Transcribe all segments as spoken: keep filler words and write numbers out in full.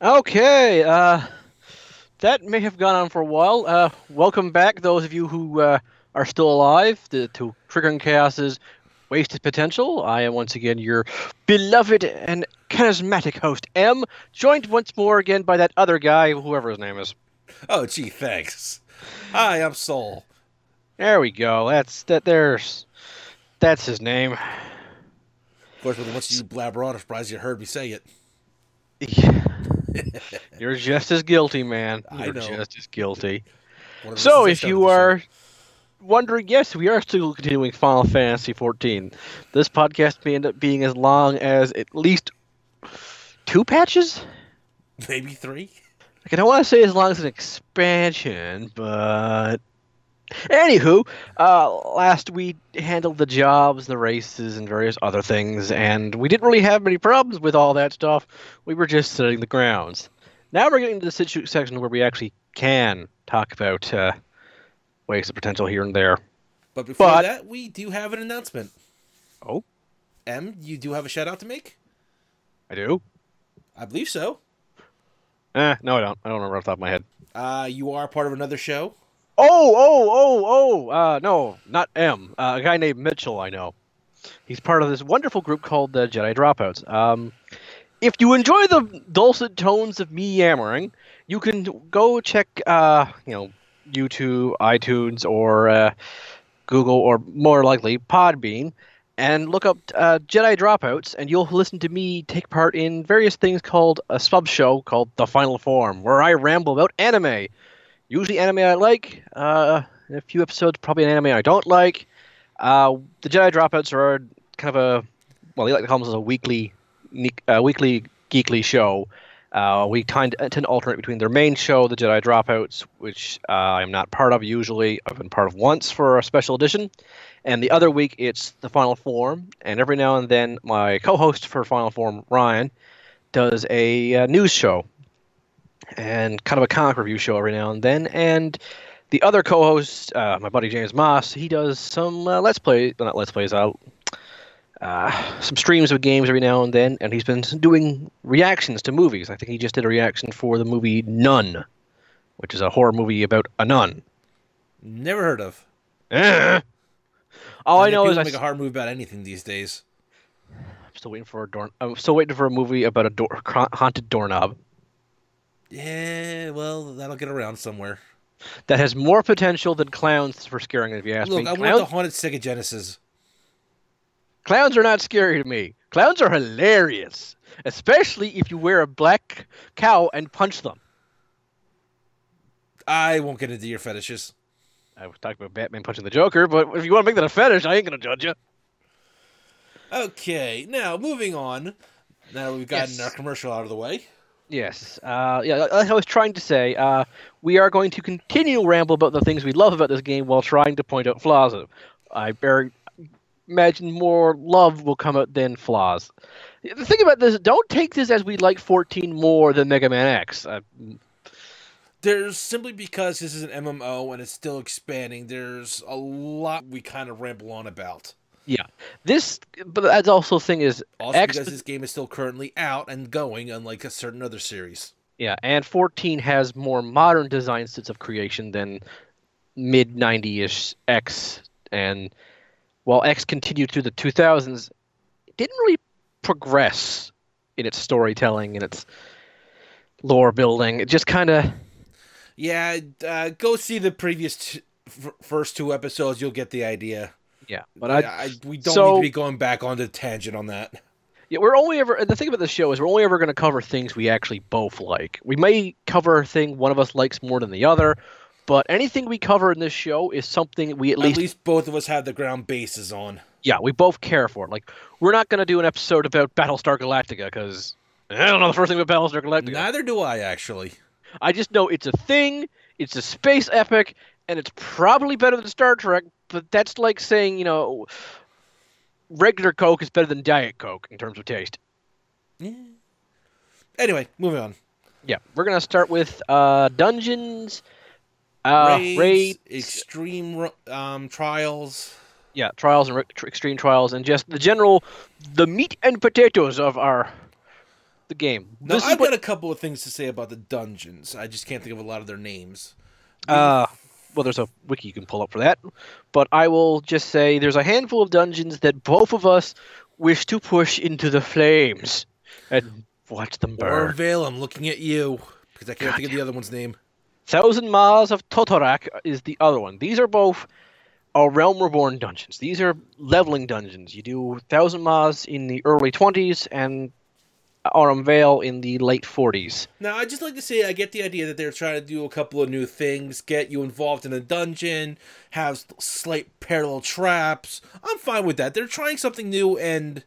Okay, uh, that may have gone on for a while. Uh, welcome back, those of you who uh, are still alive, to, to Triggering Chaos's Wasted Potential. I am once again your beloved and charismatic host, M, joined once more again by that other guy, whoever his name is. Oh, gee, thanks. Hi, I'm Sol. There we go. That's that. There's that's his name. Of course, once you blabber on, I'm surprised you heard me say it. Yeah. You're just as guilty, man. You're I know. just as guilty. So, if you are wondering, yes, we are still continuing Final Fantasy fourteen. This podcast may end up being as long as at least two patches? Maybe three? Like, I don't want to say as long as an expansion, but... Anywho, uh, last we handled the jobs, the races, and various other things, and we didn't really have many problems with all that stuff. We were just setting the grounds. Now we're getting to the situ- section where we actually can talk about uh, ways of potential here and there. But before but, that, we do have an announcement. Oh? Em, you do have a shout-out to make? I do? I believe so. Eh, no, I don't. I don't remember off the top of my head. Uh, you are part of another show? Oh, oh, oh, oh, uh, no, not M. Uh, a guy named Mitchell, I know. He's part of this wonderful group called the Jedi Dropouts. Um, if you enjoy the dulcet tones of me yammering, you can go check, uh, you know, YouTube, iTunes, or uh, Google, or more likely Podbean, and look up uh, Jedi Dropouts, and you'll listen to me take part in various things called a sub-show called The Final Form, where I ramble about anime. Usually anime I like, uh, in a few episodes probably an anime I don't like. Uh, the Jedi Dropouts are kind of a, well, they like to call them as a weekly, uh, weekly geekly show. Uh, we tend to alternate between their main show, the Jedi Dropouts, which uh, I'm not part of usually. I've been part of once for a special edition. And the other week it's The Final Form. And every now and then my co-host for Final Form, Ryan, does a uh, news show. And kind of a comic review show every now and then. And the other co-host, uh, my buddy James Moss, he does some uh, Let's Plays, well, not Let's Plays, uh, uh, some streams of games every now and then. And he's been doing reactions to movies. I think he just did a reaction for the movie Nun, which is a horror movie about a nun. Never heard of. Eh. All I, mean, I know is I make a horror movie about anything these days. I'm still waiting for a door. I'm still waiting for a movie about a door, haunted doorknob. Yeah, well, that'll get around somewhere. That has more potential than clowns for scaring, if you ask Look, me. Look, I clowns... want the haunted Sega Genesis. Clowns are not scary to me. Clowns are hilarious, especially if you wear a black cow and punch them. I won't get into your fetishes. I was talking about Batman punching the Joker, but if you want to make that a fetish, I ain't going to judge you. Okay, now, moving on. Now we've gotten yes. our commercial out of the way. Yes. Uh, yeah. Like I was trying to say, uh, we are going to continue ramble about the things we love about this game while trying to point out flaws in it. I bear, imagine more love will come out than flaws. The thing about this, don't take this as we like fourteen more than Mega Man X. Uh, There's simply because this is an M M O and it's still expanding. There's a lot we kind of ramble on about. Yeah, this, but that's also thing is... Also X, because this game is still currently out and going, unlike a certain other series. Yeah, and fourteen has more modern design sets of creation than mid-nineties X, and while X continued through the two thousands, it didn't really progress in its storytelling and its lore building. It just kind of... Yeah, uh, go see the previous t- f- first two episodes, you'll get the idea. Yeah, but I, I we don't so, need to be going back on the tangent on that. Yeah, we're only ever the thing about this show is we're only ever going to cover things we actually both like. We may cover a thing one of us likes more than the other, but anything we cover in this show is something we at least at least both of us have the ground bases on. Yeah, we both care for it. Like we're not going to do an episode about Battlestar Galactica because I don't know the first thing about Battlestar Galactica. Neither do I actually. I just know it's a thing. It's a space epic, and it's probably better than Star Trek. But that's like saying, you know, regular Coke is better than Diet Coke in terms of taste. Yeah. Anyway, moving on. Yeah, we're going to start with uh, dungeons, uh, raids, raids, extreme um, trials. Yeah, trials and re- extreme trials and just the general, the meat and potatoes of our the game. No, I've what... got a couple of things to say about the dungeons. I just can't think of a lot of their names. Uh, well, there's a wiki you can pull up for that. But I will just say there's a handful of dungeons that both of us wish to push into the flames and watch them burn. Or Vale, I'm looking at you because I can't God think of the other one's name. Thousand Miles of Toto-Rak is the other one. These are both are Realm Reborn dungeons. These are leveling dungeons. You do Thousand Miles in the early twenties and Aurum Vale in the late forties. Now, I just like to say I get the idea that they're trying to do a couple of new things, get you involved in a dungeon, have slight parallel traps. I'm fine with that. They're trying something new, and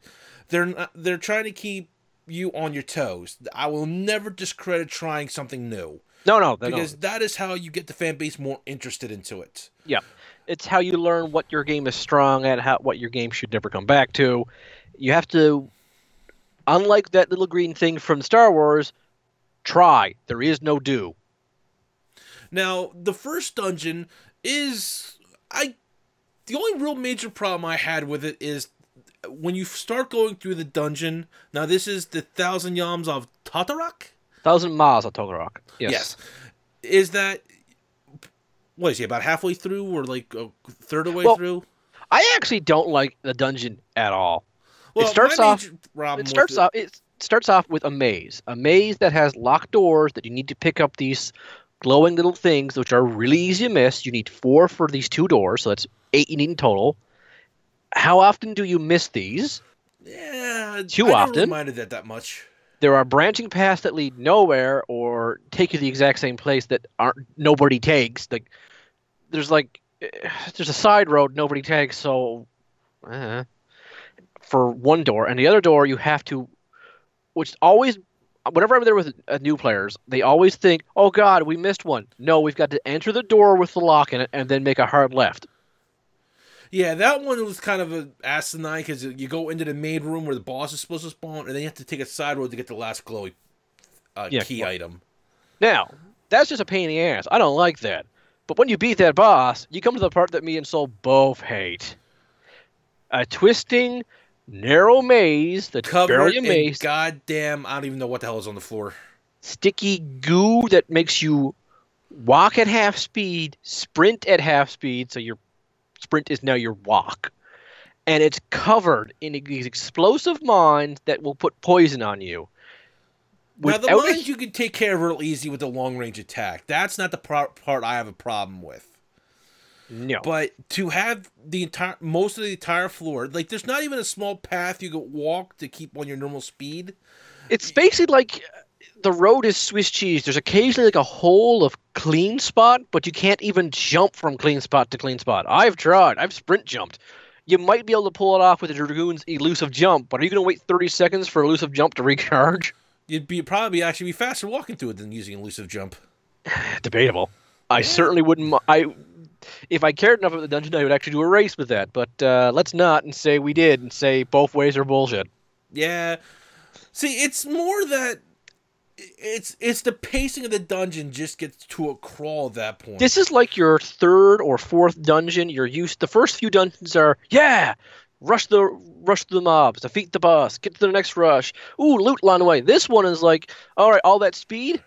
they're not, they're trying to keep you on your toes. I will never discredit trying something new. No, no. Because don't. That is how you get the fan base more interested into it. Yeah. It's how you learn what your game is strong at, how what your game should never come back to. You have to, unlike that little green thing from Star Wars, try. There is no do. Now, the first dungeon is... I. The only real major problem I had with it is when you start going through the dungeon... Now, this is the Thousand Yams of Toto-Rak? Thousand Miles of Toto-Rak. Yes. yes. Is that... What is he, about halfway through or like a third of the way well, through? I actually don't like the dungeon at all. Well, it starts off It starts off it. it starts off with a maze. A maze that has locked doors that you need to pick up these glowing little things, which are really easy to miss. You need four for these two doors, so that's eight you need in total. How often do you miss these? Yeah, too I often. I'm not reminded that that much. There are branching paths that lead nowhere or take you to the exact same place that aren't nobody takes. Like there's like there's a side road nobody takes, so uh, for one door and the other door you have to, which always whenever I'm there with uh, new players, they always think, "Oh God, we missed one." No, we've got to enter the door with the lock in it and then make a hard left. Yeah, that one was kind of an asinine because you go into the main room where the boss is supposed to spawn, and then you have to take a side road to get the last glowy uh, yeah, key cool. item. Now, that's just a pain in the ass. I don't like that. But when you beat that boss, you come to the part that me and Sol both hate. A twisting, narrow maze that's barely a maze. Goddamn, I don't even know what the hell is on the floor. Sticky goo that makes you walk at half speed, sprint at half speed, so you're sprint is now your walk. And it's covered in these explosive mines that will put poison on you. Without now, the mines a... you can take care of real easy with a long-range attack. That's not the pro- part I have a problem with. No. But to have the entire most of the entire floor, like there's not even a small path you can walk to keep on your normal speed. It's basically like the road is Swiss cheese. There's occasionally like a hole of clean spot, but you can't even jump from clean spot to clean spot. I've tried. I've sprint jumped. You might be able to pull it off with a Dragoon's elusive jump, but are you going to wait thirty seconds for elusive jump to recharge? You'd be probably actually be faster walking through it than using elusive jump. Debatable. I yeah. certainly wouldn't. I, if I cared enough about the dungeon, I would actually do a race with that, but uh, let's not and say we did and say both ways are bullshit. Yeah. See, it's more that It's it's the pacing of the dungeon just gets to a crawl at that point. This is like your third or fourth dungeon. You're used. The first few dungeons are yeah, rush the rush the mobs, defeat the boss, get to the next rush. Ooh, loot line away. This one is like all right, all that speed,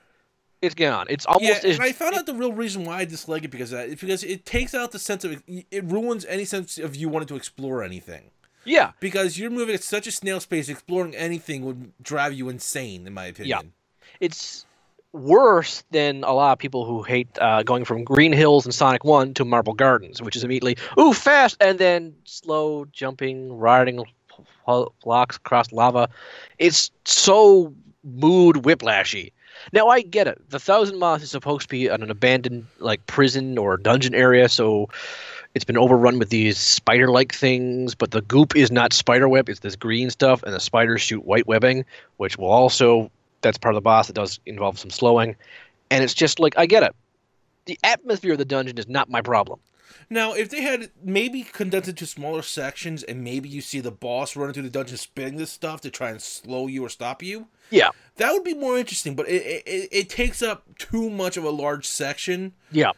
it's gone. It's almost. Yeah, and I found it, out the real reason why I dislike it because of that it's because it takes out the sense of it ruins any sense of you wanting to explore anything. Yeah, because you're moving at such a snail's pace. Exploring anything would drive you insane, in my opinion. Yeah. It's worse than a lot of people who hate uh, going from Green Hills and Sonic one to Marble Gardens, which is immediately, ooh, fast, and then slow, jumping, riding blocks across lava. It's so mood whiplashy. Now, I get it. The Thousand Miles is supposed to be an abandoned like prison or dungeon area, so it's been overrun with these spider-like things, but the goop is not spider web. It's this green stuff, and the spiders shoot white webbing, which will also... That's part of the boss that does involve some slowing. And it's just like, I get it. The atmosphere of the dungeon is not my problem. Now, if they had maybe condensed it to smaller sections and maybe you see the boss running through the dungeon spitting this stuff to try and slow you or stop you. Yeah. That would be more interesting, but it it, it takes up too much of a large section. Yeah.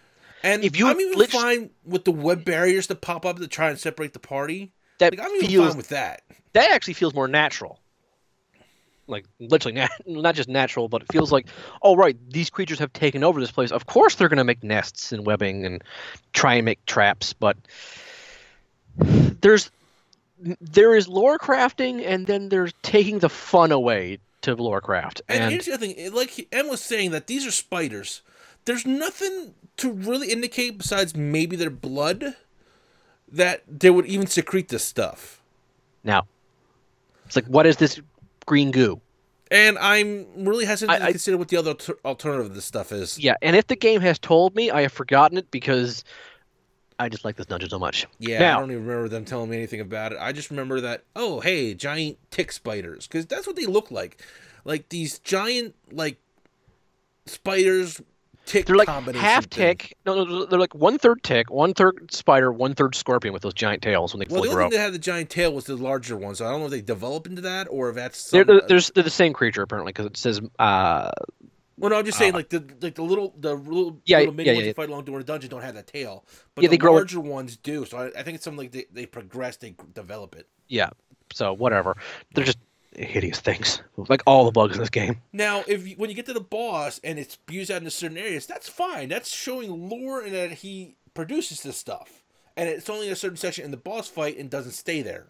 And if you I'm even glitched... fine with the web barriers that pop up to try and separate the party. That like, I'm even feels... fine with that. That actually feels more natural. like literally nat not just natural, but it feels like, oh right, these creatures have taken over this place. Of course they're going to make nests and webbing and try and make traps, but there's there is lore crafting, and then they're taking the fun away to lore craft. And, and here's the other thing, like Em was saying, that these are spiders. There's nothing to really indicate besides maybe their blood that they would even secrete this stuff. Now, it's like, what is this green goo? And I'm really hesitant I, to I, consider what the other alternative of this stuff is. Yeah, and if the game has told me, I have forgotten it because I just like this dungeon so much. Yeah, now, I don't even remember them telling me anything about it. I just remember that, oh, hey, giant tick spiders, because that's what they look like. Like these giant, like, spiders... Tick they're like half tick. No, no, they're like one third tick, one third spider, one third scorpion with those giant tails when they well, fully grow. Well, the only thing that had the giant tail was the larger one, so I don't know if they develop into that or if that's. Some, they're, they're, they're the same creature apparently because it says. Uh, well, no, I'm just uh, saying like the like the little the little, yeah, little mini yeah, ones yeah, you fight along during a dungeon don't have that tail, but yeah, the they larger grow... ones do. So I, I think it's something like they, they progress, they develop it. Yeah. So whatever, they're just hideous things, like all the bugs in this game. Now, if you, when you get to the boss and it spews out into certain areas, that's fine. That's showing lore and that he produces this stuff. And it's only a certain section in the boss fight and doesn't stay there.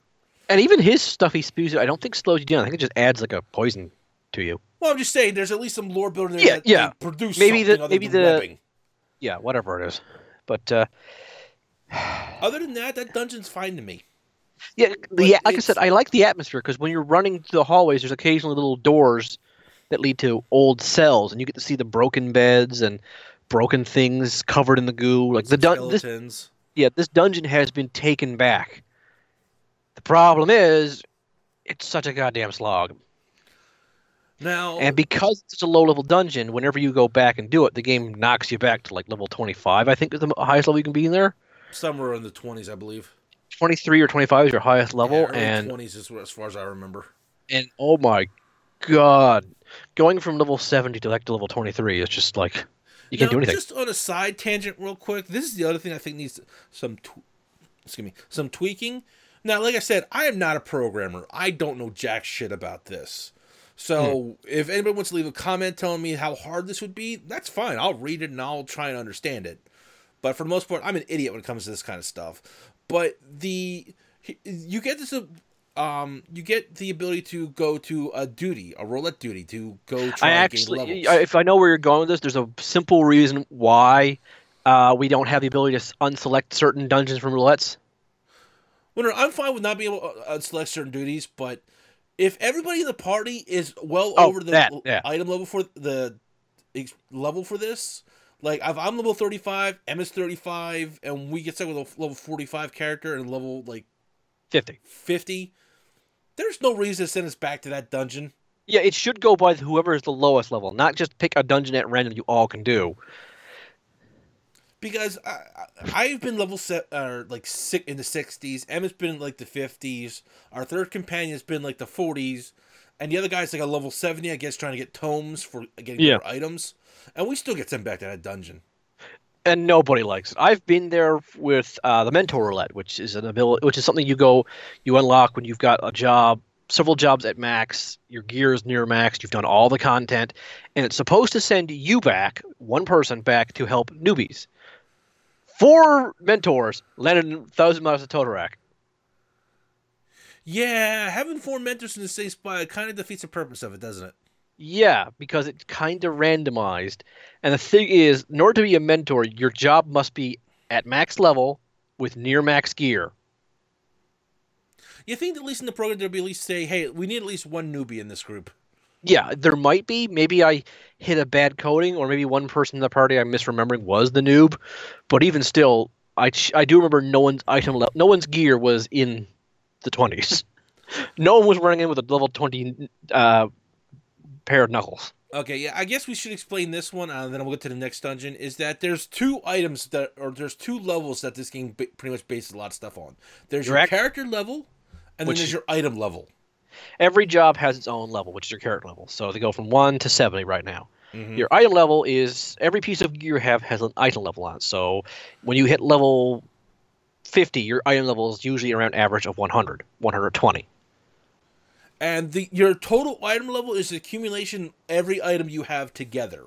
And even his stuff he spews out, I don't think slows you down. I think it just adds like a poison to you. Well, I'm just saying there's at least some lore building there yeah, that yeah. produces maybe something the, other maybe than the, webbing. Yeah, whatever it is. But uh... other than that, that dungeon's fine to me. Yeah, the, like I said, I like the atmosphere because when you're running through the hallways, there's occasionally little doors that lead to old cells, and you get to see the broken beds and broken things covered in the goo, like the dungeon. Yeah, this dungeon has been taken back. The problem is, it's such a goddamn slog. Now, and because it's a low-level dungeon, whenever you go back and do it, the game knocks you back to like level twenty-five. I think is the highest level you can be in there. Somewhere in the twenties, I believe. twenty-three or twenty-five is your highest level, yeah, and twenties is as far as I remember. And oh my god, going from level seventy to like to level twenty-three is just like you can't now, do anything. Just on a side tangent, real quick, this is the other thing I think needs some, tw excuse me, some tweaking. Now, like I said, I am not a programmer. I don't know jack shit about this. So hmm. if anybody wants to leave a comment telling me how hard this would be, that's fine. I'll read it and I'll try and understand it. But for the most part, I'm an idiot when it comes to this kind of stuff. But the you get this um you get the ability to go to a duty, a roulette duty to go try I actually, and gain levels. If I know where you're going with this, there's a simple reason why uh, we don't have the ability to unselect certain dungeons from roulettes. Well, no, I'm fine with not being able to unselect certain duties, but if everybody in the party is well oh, over the that, yeah. item level for the level for this. Like, if I'm level thirty-five, Em is thirty-five, and we get stuck with a level forty-five character and level, like... fifty. fifty. There's no reason to send us back to that dungeon. Yeah, it should go by whoever is the lowest level, not just pick a dungeon at random you all can do. Because I, I've been level set, uh, like, sick in the sixties. Em has been in, like, the fifties. Our third companion has been, like, the forties. And the other guy's, like, a level seventy, I guess, trying to get tomes for getting yeah. more items. And we still get sent back to that dungeon. And nobody likes it. I've been there with uh, the mentor roulette, which is an ability, which is something you go, you unlock when you've got a job, several jobs at max, your gear is near max, you've done all the content, and it's supposed to send you back, one person back, to help newbies. Four mentors landed in Thousand Miles of Toto-Rak. Yeah, having four mentors in the same spot kind of defeats the purpose of it, doesn't it? Yeah, because it's kind of randomized. And the thing is, in order to be a mentor, your job must be at max level with near max gear. You think at least in the program there'll be at least say, hey, we need at least one newbie in this group. Yeah, there might be. Maybe I hit a bad coding, or maybe one person in the party I'm misremembering was the noob. But even still, I, I do remember no one's item level, no one's gear was in the twenties. No one was running in with a level twenty... Uh, pair of knuckles. Okay, yeah, I guess we should explain this one, and uh, then we'll get to the next dungeon, is that there's two items that, or there's two levels that this game pretty much bases a lot of stuff on. There's Direct, your character level, and which, then there's your item level. Every job has its own level, which is your character level. So they go from one to seventy right now. Mm-hmm. Your item level is, every piece of gear you have has an item level on it. So when you hit level fifty, your item level is usually around average of one hundred, one hundred twenty. And the your total item level is the accumulation of every item you have together.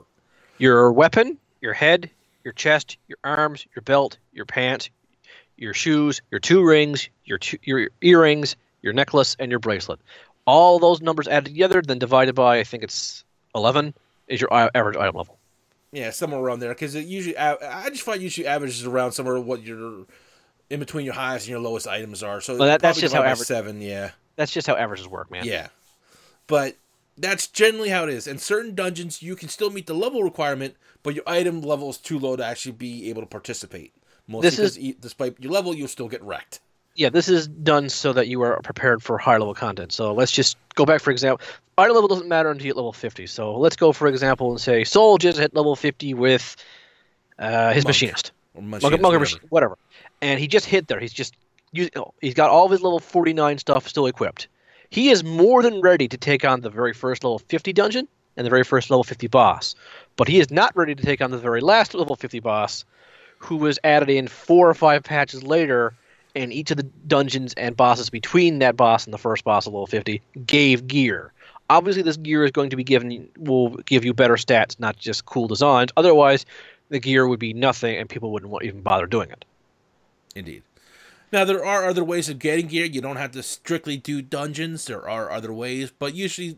Your weapon, your head, your chest, your arms, your belt, your pants, your shoes, your two rings, your two, your earrings, your necklace, and your bracelet. All those numbers added together, then divided by, I think it's eleven, is your average item level. Yeah, somewhere around there. Because it usually, I just find usually averages around somewhere what your in between your highest and your lowest items are. So well, that, that's just how average seven. Yeah, that's just how averages work, man. Yeah, but that's generally how it is. In certain dungeons, you can still meet the level requirement, but your item level is too low to actually be able to participate. Mostly this is despite your level, you'll still get wrecked. Yeah, this is done so that you are prepared for higher level content. So let's just go back, for example. Item level doesn't matter until you hit level fifty. So let's go, for example, and say Soul just hit level fifty with uh, his Monk. Machinist. Or machinist, Monk, whatever. whatever. And he just hit there. He's just you know, he's got all of his level forty-nine stuff still equipped. He is more than ready to take on the very first level fifty dungeon and the very first level fifty boss. But he is not ready to take on the very last level fifty boss, who was added in four or five patches later, and each of the dungeons and bosses between that boss and the first boss of level fifty gave gear. Obviously, this gear is going to be given will give you better stats, not just cool designs. Otherwise, the gear would be nothing, and people wouldn't even bother doing it. Indeed. Now, there are other ways of getting gear. You don't have to strictly do dungeons. There are other ways, but usually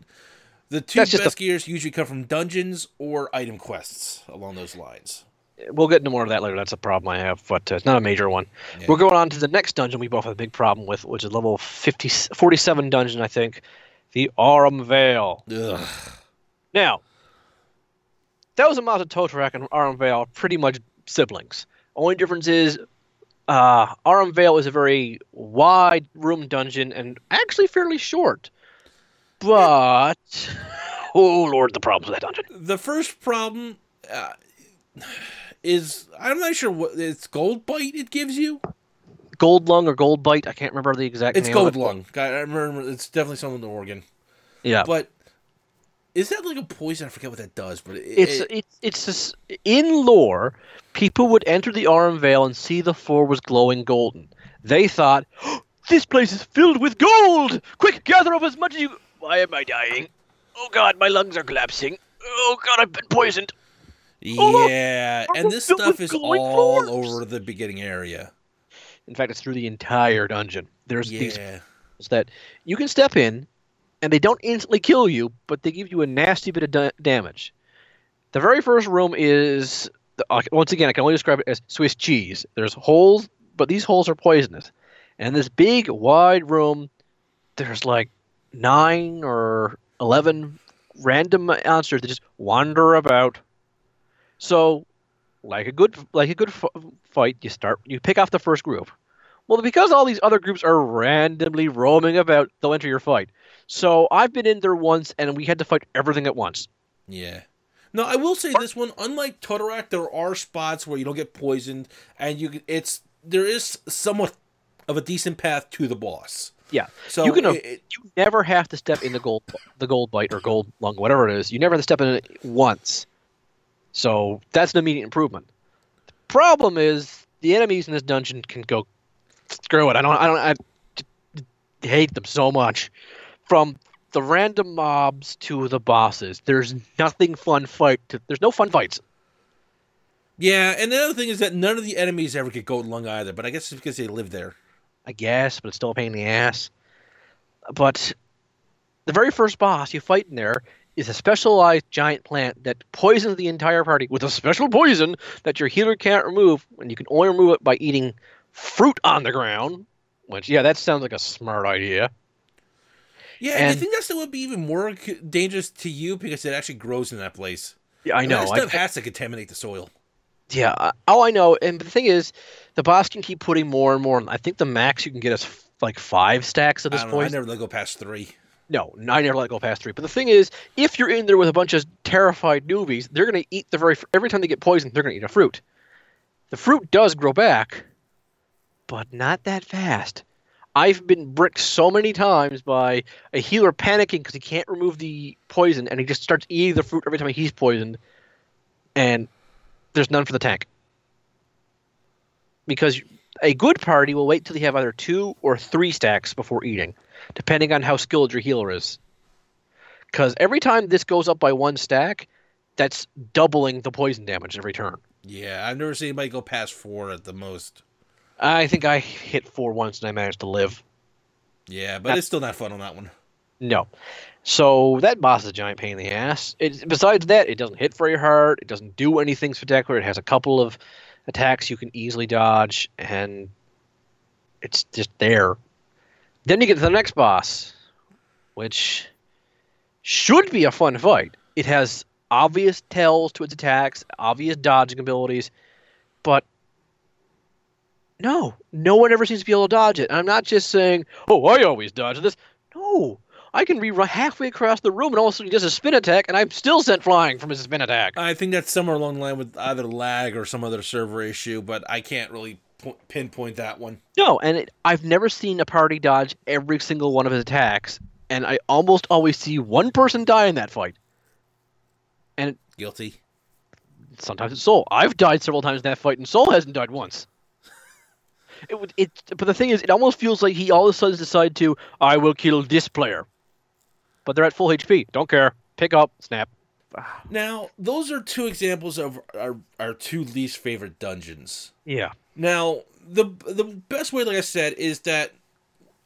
the two That's best the... gears usually come from dungeons or item quests along those lines. We'll get into more of that later. That's a problem I have, but uh, it's not a major one. Yeah. We're going on to the next dungeon we both have a big problem with, which is level fifty, forty-seven dungeon, I think. The Aurum Vale. Ugh. Now, Thousand Miles of Toto-Rak and Aurum Vale are pretty much siblings. Only difference is uh, Aurum Vale is a very wide room dungeon and actually fairly short. But, oh lord, the problems with that dungeon. The first problem... Uh, is I'm not sure what it's Gold Bite it gives you, Gold Lung or Gold Bite. I can't remember the exact. It's name Gold of it. Lung. I remember it's definitely something in the organ. Yeah, but is that like a poison? I forget what that does, but it, it's it, it, it's just, in lore. People would enter the Aurum Vale and see the floor was glowing golden. They thought, oh, this place is filled with gold. Quick, gather up as much as you. Why am I dying? Oh God, my lungs are collapsing. Oh God, I've been poisoned. Yeah, and this stuff is all over the beginning area. In fact, it's through the entire dungeon. There's these that you can step in, and they don't instantly kill you, but they give you a nasty bit of da- damage. The very first room is, uh, once again, I can only describe it as Swiss cheese. There's holes, but these holes are poisonous. And this big, wide room, there's like nine or eleven random monsters that just wander about. So, like a good like a good f- fight, you start you pick off the first group. Well, because all these other groups are randomly roaming about, they'll enter your fight. So I've been in there once, and we had to fight everything at once. Yeah. Now I will say this one, unlike Toto-Rak, there are spots where you don't get poisoned, and you it's there is somewhat of a decent path to the boss. Yeah. So you can it, it, you never have to step in the gold the gold bite or gold lung, whatever it is. You never have to step in it once. So that's an immediate improvement. The problem is the enemies in this dungeon can go screw it. I don't. I don't. I hate them so much. From the random mobs to the bosses, there's nothing fun fight. To, there's no fun fights. Yeah, and the other thing is that none of the enemies ever get Golden Lung either. But I guess it's because they live there. I guess, but it's still a pain in the ass. But the very first boss you fight in there is a specialized giant plant that poisons the entire party with a special poison that your healer can't remove, and you can only remove it by eating fruit on the ground, which, yeah, that sounds like a smart idea. Yeah, and, and I think that still would be even more dangerous to you because it actually grows in that place. Yeah, I know. And that stuff I, has to contaminate the soil. Yeah, uh, oh, I know. And the thing is, the boss can keep putting more and more. I think the max you can get is f- like five stacks at this point. I never let go past three. No, I never let it go past three. But the thing is, if you're in there with a bunch of terrified newbies, they're going to eat the very... Every time they get poisoned, they're going to eat a fruit. The fruit does grow back, but not that fast. I've been bricked so many times by a healer panicking because he can't remove the poison, and he just starts eating the fruit every time he's poisoned, and there's none for the tank. Because A good party will wait till they have either two or three stacks before eating, depending on how skilled your healer is. Because every time this goes up by one stack, that's doubling the poison damage every turn. Yeah, I've never seen anybody go past four at the most. I think I hit four once and I managed to live. Yeah, but not, it's still not fun on that one. No. So that boss is a giant pain in the ass. It, besides that, it doesn't hit very hard. It doesn't do anything spectacular. It has a couple of attacks you can easily dodge, and it's just there. Then you get to the next boss, which should be a fun fight. It has obvious tells to its attacks, obvious dodging abilities, but no, no one ever seems to be able to dodge it. And I'm not just saying, oh, I always dodge this. No, I can rerun halfway across the room and all of a sudden he does a spin attack, and I'm still sent flying from his spin attack. I think that's somewhere along the line with either lag or some other server issue, but I can't really pinpoint that one. No, and it, I've never seen a party dodge every single one of his attacks, and I almost always see one person die in that fight. And it, guilty. Sometimes it's Soul. I've died several times in that fight, and Soul hasn't died once. It, it, but the thing is, it almost feels like he all of a sudden decided to, I will kill this player. But they're at full H P. Don't care. Pick up. Snap. Now, those are two examples of our, our two least favorite dungeons. Yeah. Now, the the best way, like I said, is that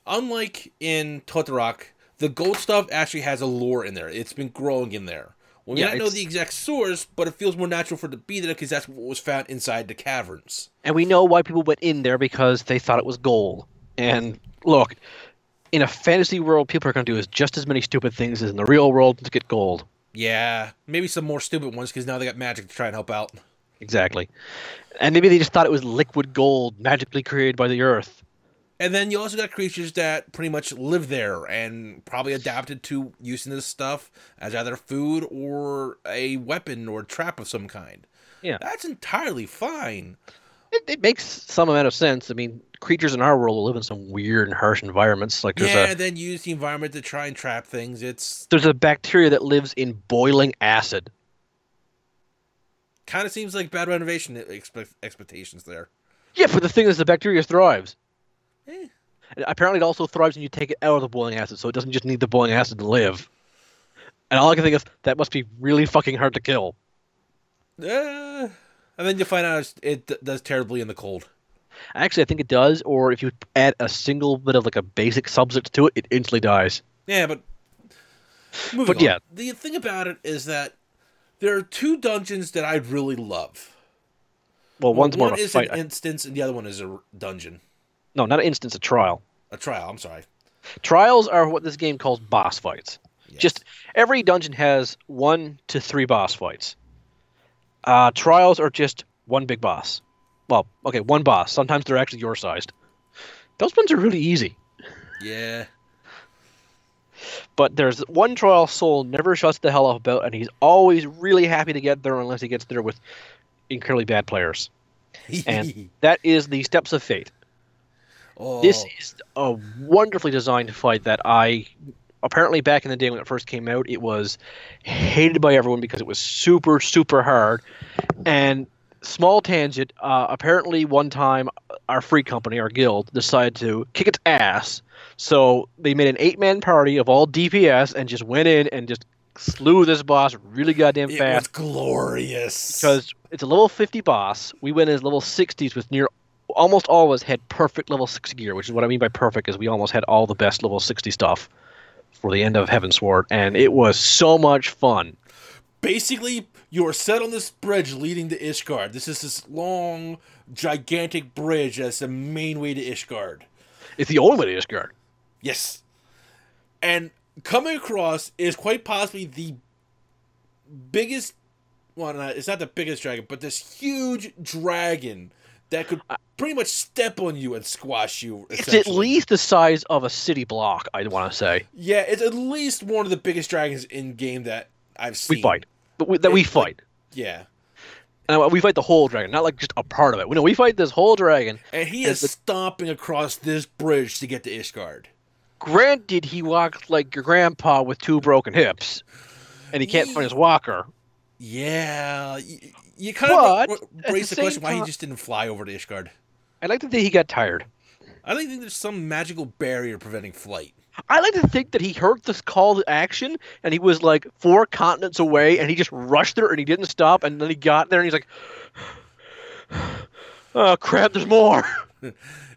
unlike in Toto-Rak, the gold stuff actually has a lore in there. It's been growing in there. We well, yeah, don't know the exact source, but it feels more natural for it to be there because that's what was found inside the caverns. And we know why people went in there, because they thought it was gold. And look, in a fantasy world, people are going to do just as many stupid things as in the real world to get gold. Yeah, maybe some more stupid ones because now they got magic to try and help out. Exactly. And maybe they just thought it was liquid gold magically created by the earth. And then you also got creatures that pretty much live there and probably adapted to using this stuff as either food or a weapon or a trap of some kind. Yeah. That's entirely fine. It, it makes some amount of sense. I mean, creatures in our world will live in some weird and harsh environments. Like there's yeah, a, and then use the environment to try and trap things. It's There's a bacteria that lives in boiling acid. Kind of seems like bad renovation expe- expectations there. Yeah, but the thing is, the bacteria thrives. Eh. Apparently it also thrives when you take it out of the boiling acid, so it doesn't just need the boiling acid to live. And all I can think is, that must be really fucking hard to kill. Uh, and then you find out it does terribly in the cold. Actually, I think it does, or if you add a single bit of like a basic substance to it, it instantly dies. Yeah, but... Moving but on. Yeah. The thing about it is that there are two dungeons that I really love. Well, one's well, one more of a fight. One is an instance, and the other one is a dungeon. No, not an instance, a trial. A trial, I'm sorry. Trials are what this game calls boss fights. Yes. Just every dungeon has one to three boss fights. Uh, trials are just one big boss. Well, okay, one boss. Sometimes they're actually your sized. Those ones are really easy. Yeah. But there's one trial Soul never shuts the hell up about, and he's always really happy to get there unless he gets there with incredibly bad players. And that is the Steps of Fate. Oh. This is a wonderfully designed fight that I, apparently back in the day when it first came out, it was hated by everyone because it was super, super hard. And small tangent, uh, apparently one time our free company, our guild, decided to kick its ass. So they made an eight-man party of all D P S and just went in and just slew this boss really goddamn fast. It was glorious. Because it's a level fifty boss. We went in as level sixties with near almost all of us had perfect level sixty gear, which is what I mean by perfect, is we almost had all the best level sixty stuff for the end of Heavensward, and it was so much fun. Basically, you are set on this bridge leading to Ishgard. This is this long, gigantic bridge as the main way to Ishgard. It's the only way to Ishgard. Yes. And coming across is quite possibly the biggest... Well, not, it's not the biggest dragon, but this huge dragon... that could pretty much step on you and squash you. It's at least the size of a city block, I want to say. Yeah, it's at least one of the biggest dragons in game that I've seen. We fight. But we, that it's we fight. Like, yeah. And we fight the whole dragon, not like just a part of it. No, we fight this whole dragon. And he is the... stomping across this bridge to get to Ishgard. Granted, he walks like your grandpa with two broken hips, and he can't he... find his walker. Yeah, you, you kind but, of raised the, the question time, why he just didn't fly over to Ishgard. I like to think he got tired. I like to think there's some magical barrier preventing flight. I like to think that he heard this call to action, and he was like four continents away, and he just rushed there, and he didn't stop, and then he got there, and he's like, oh, crap, there's more.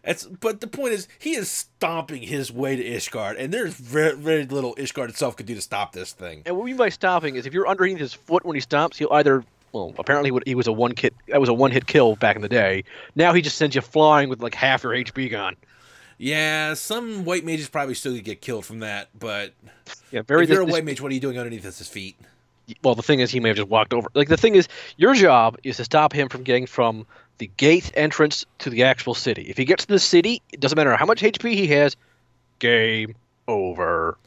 That's, but the point is, he is stomping his way to Ishgard, and there's very, very little Ishgard itself could do to stop this thing. And what we mean by stopping is, if you're underneath his foot when he stomps, he'll either... Well, apparently he was a one hit. That was a one hit kill back in the day. Now he just sends you flying with like half your H P gone. Yeah, some white mages probably still could get killed from that, but yeah, very. If you're this, a white mage, what are you doing underneath his feet? Well, the thing is, he may have just walked over. Like the thing is, your job is to stop him from getting from the gate entrance to the actual city. If he gets to the city, it doesn't matter how much H P he has. Game over.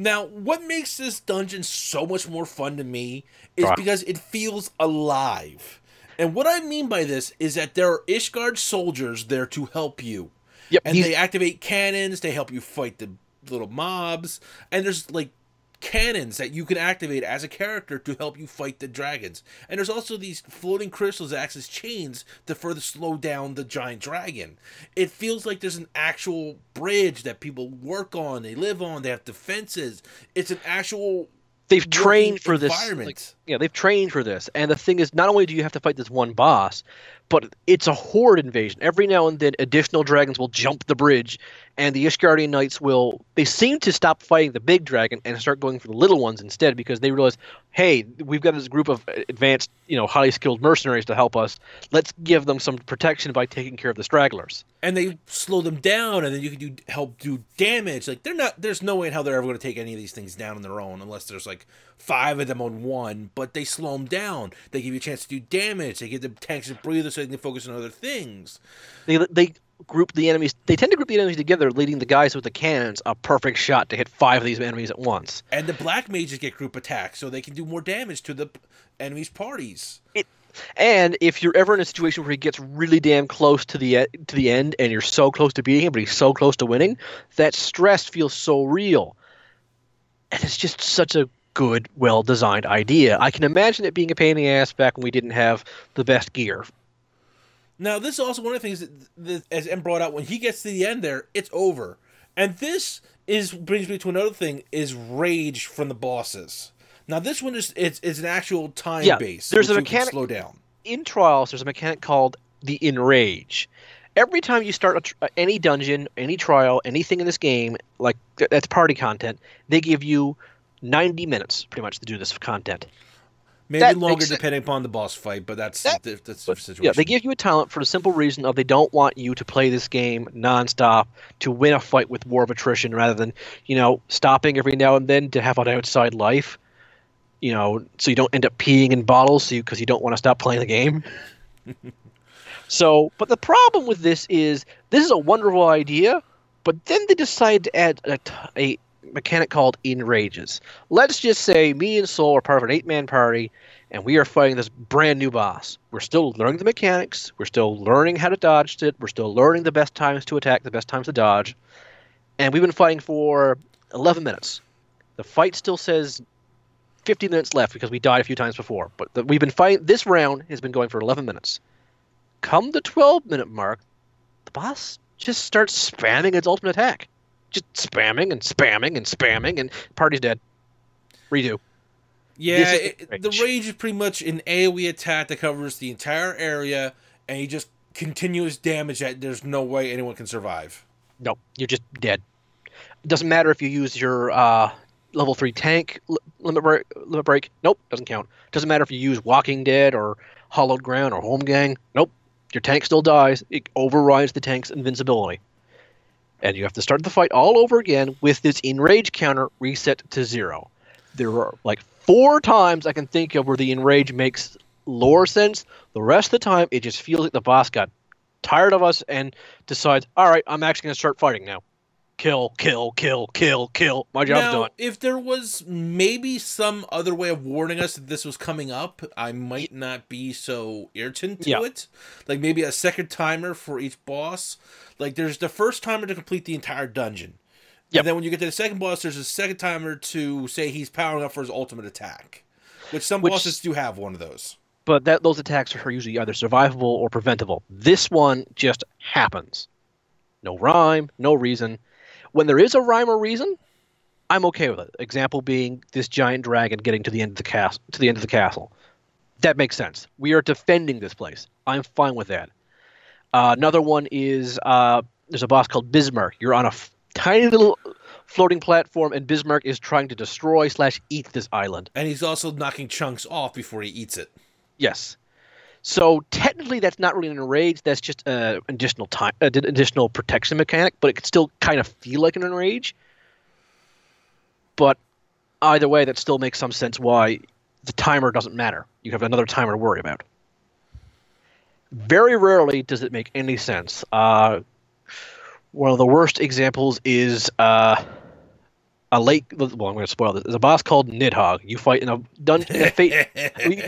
Now, what makes this dungeon so much more fun to me is right. because it feels alive. And what I mean by this is that there are Ishgard soldiers there to help you. Yep, and he's... they activate cannons, they help you fight the little mobs, and there's like cannons that you can activate as a character to help you fight the dragons. And there's also these floating crystals that act as chains to further slow down the giant dragon. It feels like there's an actual bridge that people work on, they live on, they have defenses. It's an actual They've trained for this. Like, yeah, they've trained for this. And the thing is, not only do you have to fight this one boss, but it's a horde invasion. Every now and then, additional dragons will jump the bridge, and the Ishgardian knights will... They seem to stop fighting the big dragon and start going for the little ones instead, because they realize, hey, we've got this group of advanced, you know, highly skilled mercenaries to help us. Let's give them some protection by taking care of the stragglers. And they slow them down, and then you can do help do damage. Like, they're not... There's no way in hell they're ever going to take any of these things down on their own, unless there's, like, five of them on one, but they slow them down. They give you a chance to do damage. They give them tanks and breathers so they can focus on other things. They they group the enemies. They tend to group the enemies together, leading the guys with the cannons a perfect shot to hit five of these enemies at once. And the black mages get group attacks, so they can do more damage to the enemies' parties. It, and if you're ever in a situation where he gets really damn close to the to the end, and you're so close to beating him, but he's so close to winning, that stress feels so real. And it's just such a good, well-designed idea. I can imagine it being a pain in the ass back when we didn't have the best gear. Now, this is also one of the things that, that as M brought out, when he gets to the end there, it's over. And this is brings me to another thing, is rage from the bosses. Now, this one is it's, it's an actual time yeah, base. There's a mechanic. Slow down. In Trials, there's a mechanic called the Enrage. Every time you start a tr- any dungeon, any trial, anything in this game, like that's party content, they give you ninety minutes, pretty much, to do this content. Maybe that longer, depending upon the boss fight, but that's that, the, that's the situation. Yeah, they give you a talent for the simple reason of they don't want you to play this game nonstop to win a fight with War of Attrition, rather than, you know, stopping every now and then to have an outside life, you know, so you don't end up peeing in bottles so because you, you don't want to stop playing the game. So, but the problem with this is, this is a wonderful idea, but then they decide to add a... a mechanic called Enrages. Let's just say me and Soul are part of an eight-man party, and we are fighting this brand new boss. We're still learning the mechanics. We're still learning how to dodge it. We're still learning the best times to attack, the best times to dodge. And we've been fighting for eleven minutes. The fight still says fifty minutes left because we died a few times before. But the, we've been fighting. This round has been going for eleven minutes. Come the twelve-minute mark, the boss just starts spamming its ultimate attack. Just spamming and spamming and spamming, and party's dead. Redo. Yeah, it, rage. The rage is pretty much an AoE attack that covers the entire area, and you just continuous damage that there's no way anyone can survive. No, you're just dead. It doesn't matter if you use your uh, level three tank limit break, limit break. Nope, doesn't count. Doesn't matter if you use Walking Dead or Hollowed Ground or Home Gang. Nope, your tank still dies. It overrides the tank's invincibility. And you have to start the fight all over again with this Enrage counter reset to zero. There are like four times I can think of where the Enrage makes lore sense. The rest of the time, it just feels like the boss got tired of us and decides, all right, I'm actually going to start fighting now. Kill, kill, kill, kill, kill. My job's now, done. If there was maybe some other way of warning us that this was coming up, I might not be so irritant to yeah. it. Like maybe a second timer for each boss. Like there's the first timer to complete the entire dungeon. Yep. And then when you get to the second boss, there's a second timer to say he's powering up for his ultimate attack. Which some Which, bosses do have one of those. But that those attacks are usually either survivable or preventable. This one just happens. No rhyme, no reason. When there is a rhyme or reason, I'm okay with it. Example being this giant dragon getting to the end of the castle. To the end of the castle, that makes sense. We are defending this place. I'm fine with that. Uh, another one is uh, there's a boss called Bismarck. You're on a f- tiny little floating platform, and Bismarck is trying to destroy slash eat this island. And he's also knocking chunks off before he eats it. Yes. So technically, that's not really an enrage. That's just an additional time, uh, additional protection mechanic. But it could still kind of feel like an enrage. But either way, that still makes some sense why the timer doesn't matter. You have another timer to worry about. Very rarely does it make any sense. Uh, one of the worst examples is uh, a late. Well, I'm going to spoil this. There's a boss called Nidhogg. You fight in a dungeon. In a fate,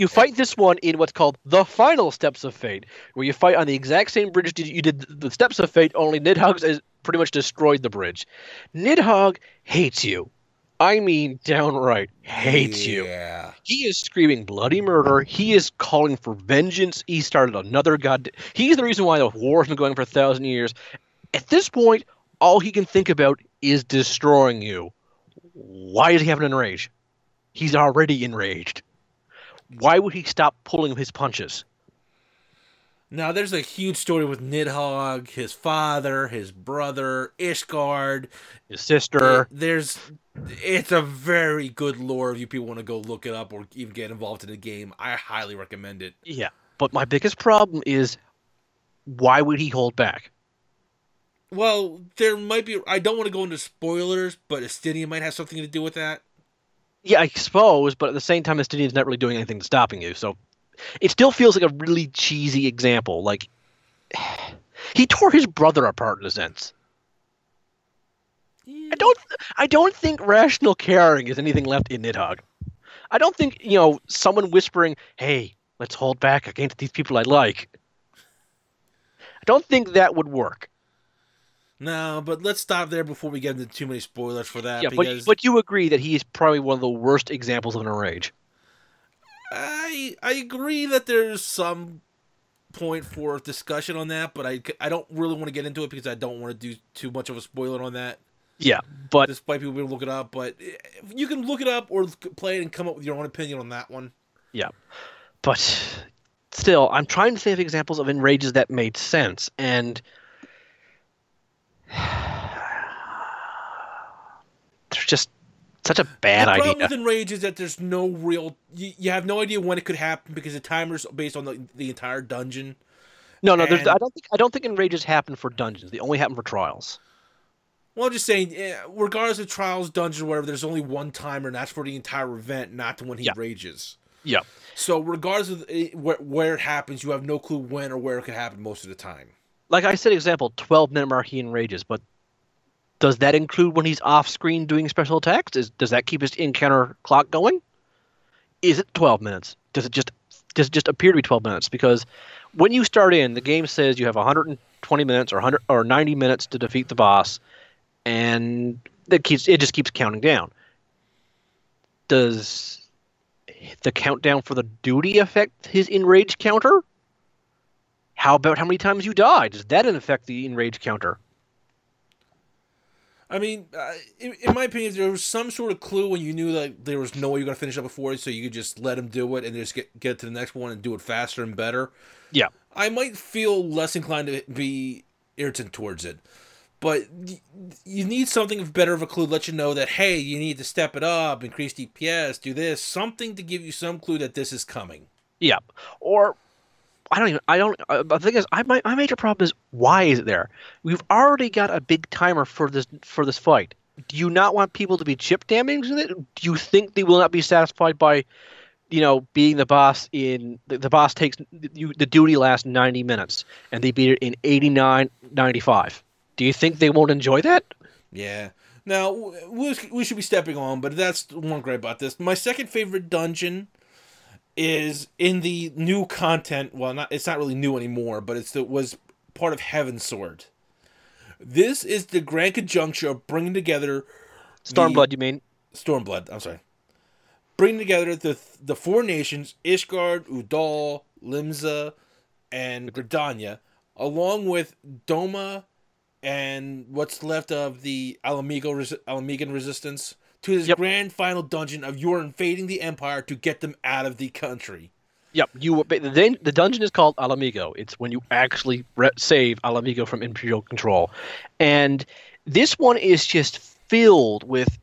you fight this one in what's called the final steps of fate, where you fight on the exact same bridge you did the steps of fate. Only Nidhogg has pretty much destroyed the bridge. Nidhogg hates you. I mean, downright hates yeah. you. He is screaming bloody murder. He is calling for vengeance. He started another goddamn... He's the reason why the war has been going for a thousand years. At this point, all he can think about is destroying you. Why does he have an enrage? He's already enraged. Why would he stop pulling his punches? Now, there's a huge story with Nidhogg, his father, his brother, Ishgard. His sister. There's... It's a very good lore if you people want to go look it up or even get involved in the game. I highly recommend it. Yeah, but my biggest problem is why would he hold back? Well, there might be... I don't want to go into spoilers, but Astinian might have something to do with that. Yeah, I suppose, but at the same time, Astinian's not really doing anything to stopping you, so... It still feels like a really cheesy example. Like, he tore his brother apart in a sense. I don't. I don't think rational caring is anything left in Nidhogg. I don't think you know someone whispering, "Hey, let's hold back against these people I like." I don't think that would work. No, but let's stop there before we get into too many spoilers for that. Yeah, because... but but you agree that he is probably one of the worst examples of an enrage. I I agree that there's some point for discussion on that, but I I don't really want to get into it because I don't want to do too much of a spoiler on that. Yeah, but... Despite people being able to look it up, but you can look it up or play it and come up with your own opinion on that one. Yeah, but still, I'm trying to think of examples of enrages that made sense, and they're just such a bad idea. The problem idea. with enrage is that there's no real... You, you have no idea when it could happen because the timer's based on the, the entire dungeon. No, no, and... there's, I don't think I don't think enrages happen for dungeons. They only happen for trials. Well, I'm just saying, regardless of trials, dungeon, whatever, there's only one timer, and that's for the entire event, not the one he yeah. rages. Yeah. So regardless of it, wh- where it happens, you have no clue when or where it could happen most of the time. Like I said, example, twelve minute mark he enrages, but does that include when he's off-screen doing special attacks? Is, does that keep his encounter clock going? Is it twelve minutes? Does it just does it just appear to be twelve minutes? Because when you start in, the game says you have one hundred twenty minutes or one hundred or ninety minutes to defeat the boss, and it keeps it just keeps counting down. Does the countdown for the duty affect his enrage counter? How about how many times you die? Does that affect the enrage counter? I mean, uh, in, in my opinion, there was some sort of clue when you knew that there was no way you were going to finish up before, so you could just let him do it and just get get to the next one and do it faster and better. Yeah. I might feel less inclined to be irritant towards it. But you need something better of a clue to let you know that, hey, you need to step it up, increase D P S, do this, something to give you some clue that this is coming. Yeah. Or, I don't even, I don't, uh, the thing is, I, my, my major problem is, why is it there? We've already got a big timer for this for this fight. Do you not want people to be chip damaged in it? Do you think they will not be satisfied by, you know, being the boss in, the, the boss takes, you, the duty lasts ninety minutes, and they beat it in eighty-nine ninety-five? Do you think they won't enjoy that? Yeah. Now, we, we should be stepping on, but that's one great about this. My second favorite dungeon is in the new content. Well, not it's not really new anymore, but it's, it was part of Heaven's Sword. This is the grand conjuncture of bringing together... Stormblood, the, you mean? Stormblood, I'm sorry. bring together the the four nations, Ishgard, Udal, Limsa, and Gridania, along with Doma and what's left of the Ala Mhigo Resi- Ala Mhigan resistance, to this yep. grand final dungeon of you're invading the Empire to get them out of the country. Yep, you. The, the dungeon is called Ala Mhigo. It's when you actually re- save Ala Mhigo from Imperial control. And this one is just filled with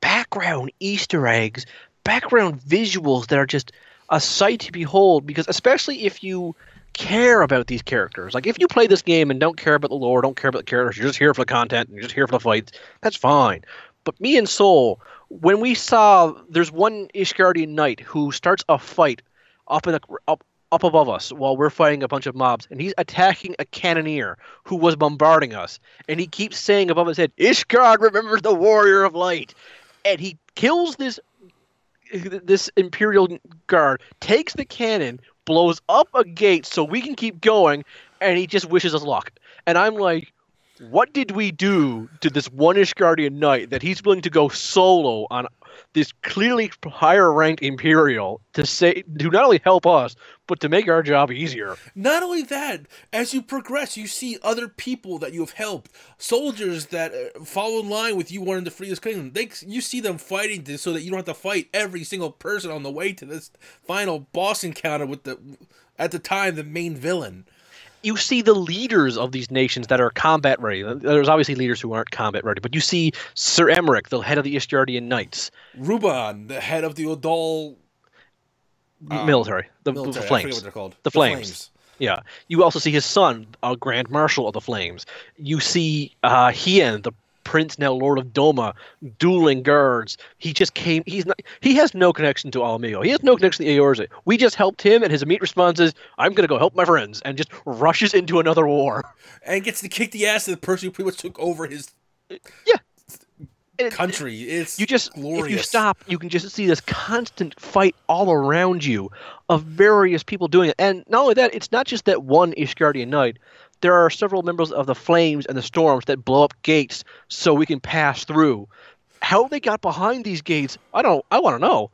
background Easter eggs, background visuals that are just a sight to behold, because especially if you care about these characters. Like, if you play this game and don't care about the lore, don't care about the characters, you're just here for the content, and you're just here for the fights, that's fine. But me and Soul, when we saw, there's one Ishgardian knight who starts a fight up in a, up up above us while we're fighting a bunch of mobs, and he's attacking a cannoneer who was bombarding us, and he keeps saying above his head, Ishgard remembers the warrior of light, and he kills this this Imperial guard, takes the cannon, blows up a gate so we can keep going, and he just wishes us luck. And I'm like, what did we do to this one Ishgardian knight that he's willing to go solo on this clearly higher-ranked Imperial to say to not only help us, but to make our job easier? Not only that, as you progress, you see other people that you have helped, soldiers that follow in line with you wanting to free this kingdom. They, you see them fighting this so that you don't have to fight every single person on the way to this final boss encounter with the, at the time, the main villain. You see the leaders of these nations that are combat ready. There's obviously leaders who aren't combat ready, but you see Sir Emmerich, the head of the Ishgardian Knights. Raubahn, the head of the Udal... Um, military. The, military. The Flames. I forget what they're called. The, the Flames. Flames. Yeah. You also see his son, a Grand Marshal of the Flames. You see uh, Hien, the Prince, now Lord of Doma, dueling guards. He just came... He's not. He has no connection to Ala Mhigo. He has no connection to the Eorze. We just helped him, and his immediate response is, I'm going to go help my friends, and just rushes into another war. And gets to kick the ass of the person who pretty much took over his yeah. country. It's you just, glorious. If you stop, you can just see this constant fight all around you of various people doing it. And not only that, it's not just that one Ishgardian knight. There are several members of the Flames and the Storms that blow up gates so we can pass through. How they got behind these gates, I don't. I want to know.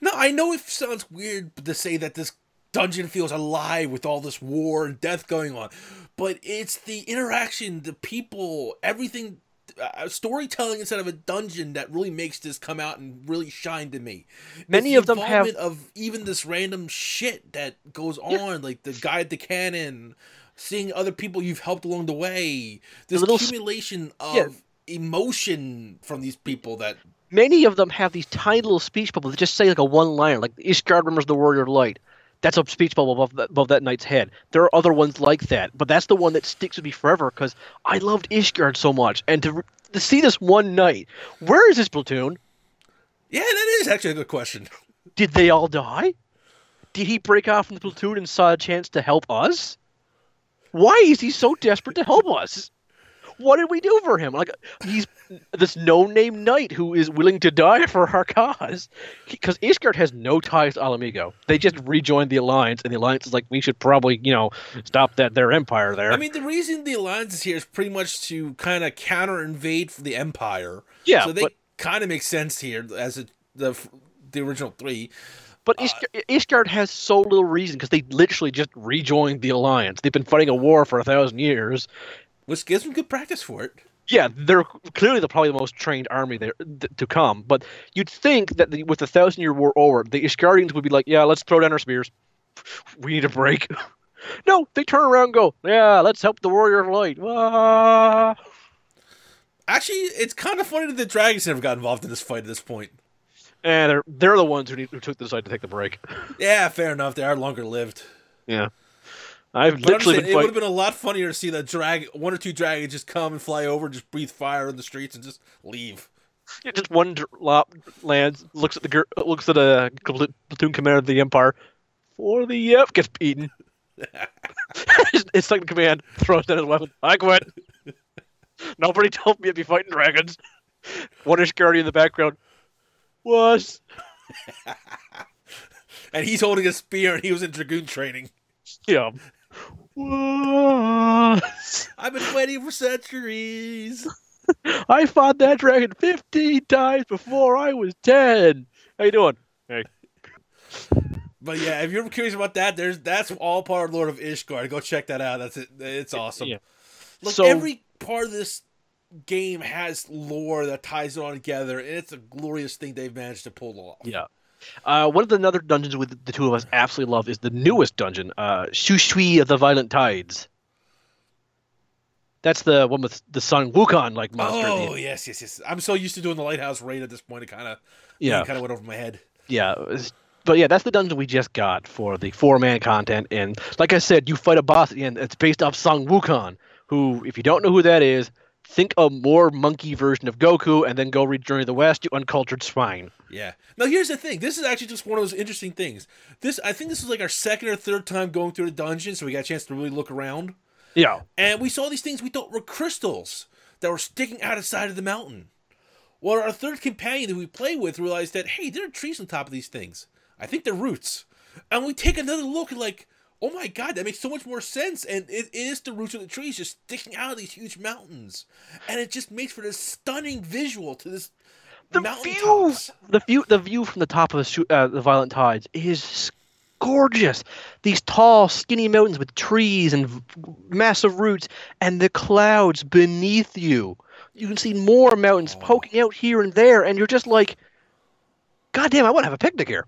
No, I know it sounds weird to say that this dungeon feels alive with all this war and death going on, but it's the interaction, the people, everything, uh, storytelling inside of a dungeon that really makes this come out and really shine to me. Many of them have of even this random shit that goes yeah. on, like the guy at the cannon. Seeing other people you've helped along the way. This little accumulation of yeah. emotion from these people that... Many of them have these tiny little speech bubbles that just say like a one-liner, like Ishgard remembers the warrior of light. That's a speech bubble above that, above that knight's head. There are other ones like that, but that's the one that sticks with me forever because I loved Ishgard so much. And to, to see this one knight, where is his platoon? Yeah, that is actually a good question. Did they all die? Did he break off from the platoon and saw a chance to help us? Why is he so desperate to help us? What did we do for him? Like, he's this no-name knight who is willing to die for our cause. Because Ishgard has no ties to Ala Mhigo. They just rejoined the Alliance, and the Alliance is like, we should probably, you know, stop that their empire there. I mean, the reason the Alliance is here is pretty much to kind of counter-invade the Empire. Yeah. So they kind of make sense here as a, the the original three. But Ishgard, uh, Ishgard has so little reason because they literally just rejoined the Alliance. They've been fighting a war for a thousand years. Which gives them good practice for it. Yeah, they're clearly the, probably the most trained army there th- to come. But you'd think that the, with the thousand-year war over, the Ishgardians would be like, yeah, let's throw down our spears. We need a break. No, they turn around and go, yeah, let's help the Warrior of Light. Ah. Actually, it's kind of funny that the dragons never got involved in this fight at this point. And they're they're the ones who need, who took the side to take the break. Yeah, fair enough. They are longer lived. Yeah, I've but literally been it would have been a lot funnier to see that drag one or two dragons just come and fly over, and just breathe fire in the streets, and just leave. Yeah, just one drop lands, looks at the looks at a platoon commander of the Empire, for the yep gets eaten. It's like the command throws down his weapon. I quit. Nobody told me I'd be fighting dragons. One Ishgardian in the background. Was and he's holding a spear and he was in dragoon training. Yeah. Was I've been waiting for centuries. I fought that dragon fifteen times before I was ten. How you doing? Hey. But yeah, if you're curious about that, there's that's all part of Lord of Ishgard. Go check that out. That's it. It's awesome. Yeah. Look, so, every part of this game has lore that ties it all together, and it's a glorious thing they've managed to pull off. Yeah. Uh, one of the other dungeons with the two of us absolutely love is the newest dungeon, uh, Shushui of the Violent Tides. That's the one with the Sun Wukong-like monster. Oh, yes, yes, yes. I'm so used to doing the Lighthouse Raid at this point. It kind of yeah. kind of went over my head. Yeah. But yeah, that's the dungeon we just got for the four-man content. And like I said, you fight a boss at the end. It's based off Sun Wukong, who, if you don't know who that is, think a more monkey version of Goku and then go read Journey to the West, you uncultured swine. Yeah. Now, here's the thing. This is actually just one of those interesting things. This I think this was like our second or third time going through the dungeon, so we got a chance to really look around. Yeah. And we saw these things we thought were crystals that were sticking out of the side of the mountain. Well, our third companion that we play with realized that, hey, there are trees on top of these things. I think they're roots. And we take another look and like, oh my god, that makes so much more sense. And it is the roots of the trees just sticking out of these huge mountains. And it just makes for this stunning visual to this the mountaintops. View, the view, the view from the top of the, uh, the Violent Tides is gorgeous. These tall, skinny mountains with trees and massive roots and the clouds beneath you. You can see more mountains oh. poking out here and there, and you're just like, god damn, I want to have a picnic here.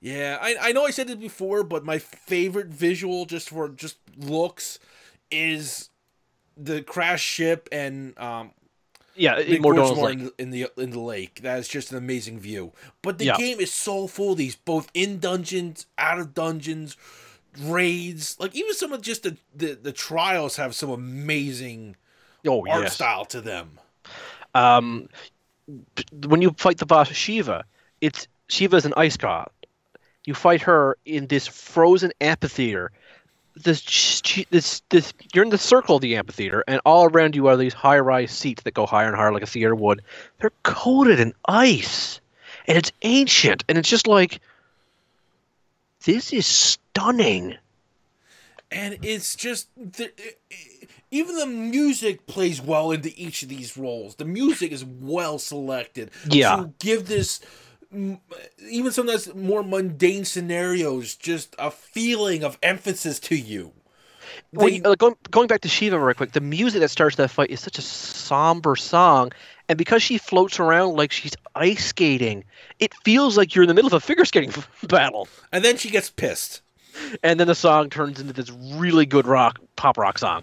Yeah, I, I know I said this before, but my favorite visual just for just looks is the crash ship and um yeah, in, in, in the in the lake. That is just an amazing view. But the yeah. game is so full of these, both in dungeons, out of dungeons, raids. Like even some of just the the, the trials have some amazing oh, art yes. style to them. Um, when you fight the boss Shiva, it's Shiva's an ice god. You fight her in this frozen amphitheater. This, this, this. You're in the circle of the amphitheater, and all around you are these high-rise seats that go higher and higher like a theater would. They're coated in ice, and it's ancient, and it's just like, this is stunning. And it's just, even the music plays well into each of these roles. The music is well selected. Yeah. To give this, even sometimes more mundane scenarios, just a feeling of emphasis to you. They, well, going, going back to Shiva real quick, the music that starts that fight is such a somber song, and because she floats around like she's ice skating, it feels like you're in the middle of a figure skating battle. And then she gets pissed. And then the song turns into this really good rock, pop rock song.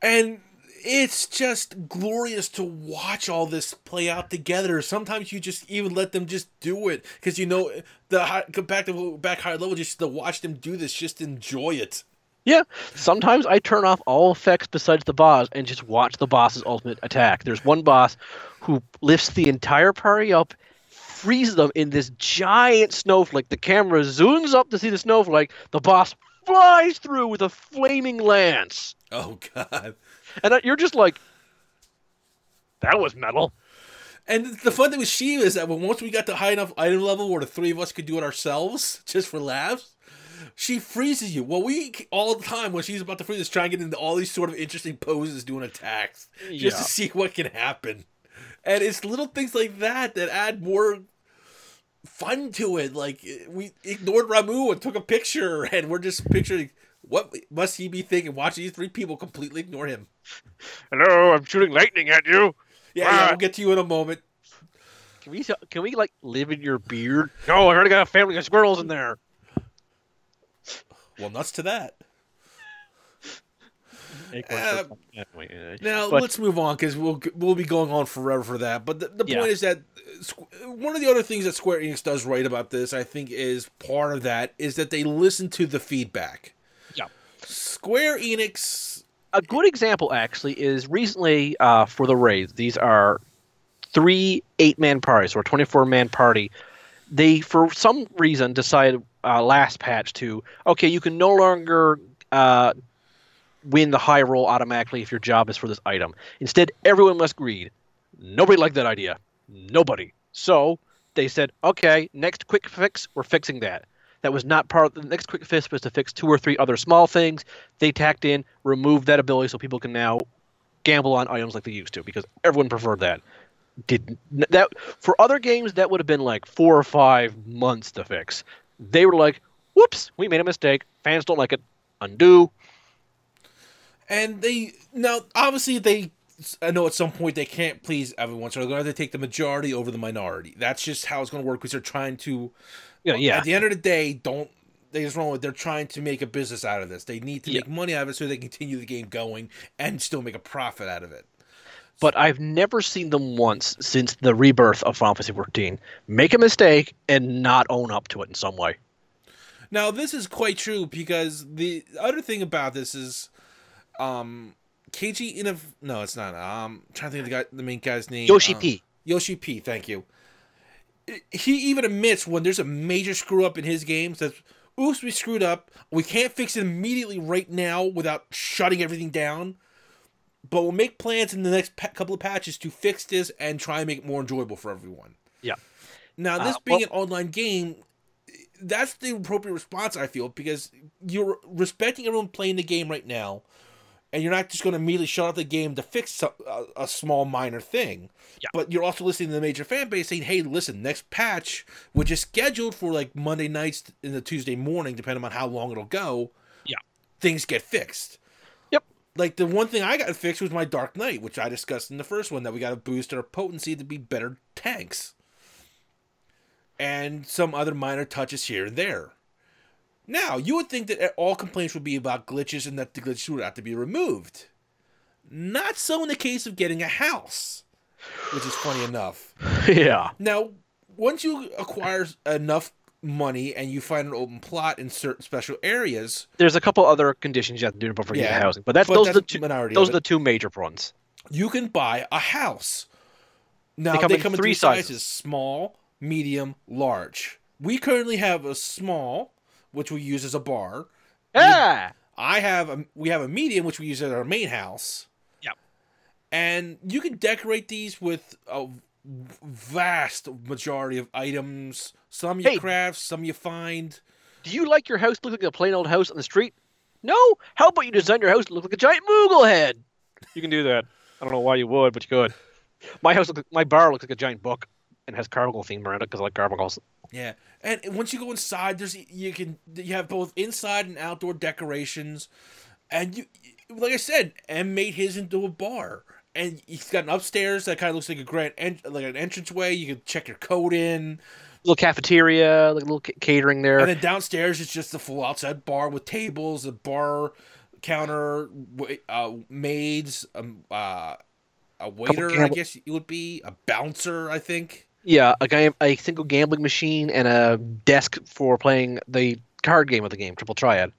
And it's just glorious to watch all this play out together. Sometimes you just even let them just do it because, you know, the high, back to back higher level, just to watch them do this, just enjoy it. Yeah. Sometimes I turn off all effects besides the boss and just watch the boss's ultimate attack. There's one boss who lifts the entire party up, freezes them in this giant snowflake. The camera zooms up to see the snowflake. The boss flies through with a flaming lance. Oh, God. And you're just like, that was metal. And the fun thing with Shiva is that when once we got to high enough item level where the three of us could do it ourselves, just for laughs, she freezes you. Well, we all the time when she's about to freeze us, try and get into all these sort of interesting poses doing attacks just yeah. to see what can happen. And it's little things like that that add more fun to it. Like, we ignored Ramu and took a picture, and we're just picturing, what must he be thinking? Watching these three people completely ignore him. Hello, I'm shooting lightning at you. Yeah, ah. yeah, we'll get to you in a moment. Can we, can we like, live in your beard? No, I already got a family of squirrels in there. Well, nuts to that. uh, now, but, let's move on, because we'll, we'll be going on forever for that. But the, the yeah. point is that one of the other things that Square Enix does right about this, I think, is part of that, is that they listen to the feedback. Square Enix. A good example, actually, is recently uh, for the raids. These are three eight-man parties or twenty-four man party. They, for some reason, decided uh, last patch to, okay, you can no longer uh, win the high roll automatically if your job is for this item. Instead, everyone must greed. Nobody liked that idea. Nobody. So they said, okay, next quick fix, we're fixing that. That was not part of the next quick fix was to fix two or three other small things. They tacked in, removed that ability so people can now gamble on items like they used to because everyone preferred that. didn't that for other games that would have been like four or five months to fix. They were like, "Whoops, we made a mistake. Fans don't like it. Undo." And they now obviously they. I know at some point they can't please everyone, so they're going to have to take the majority over the minority. That's just how it's going to work because they're trying to. Yeah, yeah. At the end of the day, don't. They just wrong with. They're trying to make a business out of this. They need to yeah. make money out of it so they continue the game going and still make a profit out of it. But so, I've never seen them once since the rebirth of Final Fantasy fourteen make a mistake and not own up to it in some way. Now this is quite true because the other thing about this is, um. K G in a no, it's not. Um, I'm trying to think of the guy, the main guy's name. Yoshi um, P. Yoshi P. Thank you. He even admits when there's a major screw up in his games that, oops, we screwed up. We can't fix it immediately right now without shutting everything down. But we'll make plans in the next pa- couple of patches to fix this and try and make it more enjoyable for everyone. Yeah. Now this uh, being well- an online game. That's the appropriate response I feel because you're respecting everyone playing the game right now. And you're not just going to immediately shut off the game to fix a, a small minor thing. Yeah. But you're also listening to the major fan base saying, hey, listen, next patch, which is scheduled for like Monday nights and the Tuesday morning, depending on how long it'll go, yeah, things get fixed. Yep. Like the one thing I got fixed was my Dark Knight, which I discussed in the first one, that we got to boost our potency to be better tanks. And some other minor touches here and there. Now, you would think that all complaints would be about glitches and that the glitches would have to be removed. Not so in the case of getting a house, which is funny enough. Yeah. Now, once you acquire enough money and you find an open plot in certain special areas... There's a couple other conditions you have to do before you yeah, get housing, but, that's, but those, that's are the two, those are the two major ones. You can buy a house. Now, they come, they in, come in three, three sizes. sizes. Small, medium, large. We currently have a small... which we use as a bar. Yeah. I have a, we have a medium, which we use at our main house. Yeah. And you can decorate these with a vast majority of items. Some you hey, craft, some you find. Do you like your house look like a plain old house on the street? No? How about you design your house to look like a giant Moogle head? You can do that. I don't know why you would, but you could. My house, look, my bar looks like a giant book and has carbuncle theme around it because I like carbuncles. Yeah, and once you go inside, there's you can you have both inside and outdoor decorations, and you, like I said, M made his into a bar, and he's got an upstairs that kind of looks like a grand en- like an entranceway. You can check your code in, little cafeteria, like a little c- catering there, and then downstairs it's just the full outside bar with tables, a bar counter, uh, maids, um, uh, a waiter, I guess it would be a bouncer, I think. Yeah, a game, a single gambling machine and a desk for playing the card game of the game, Triple Triad.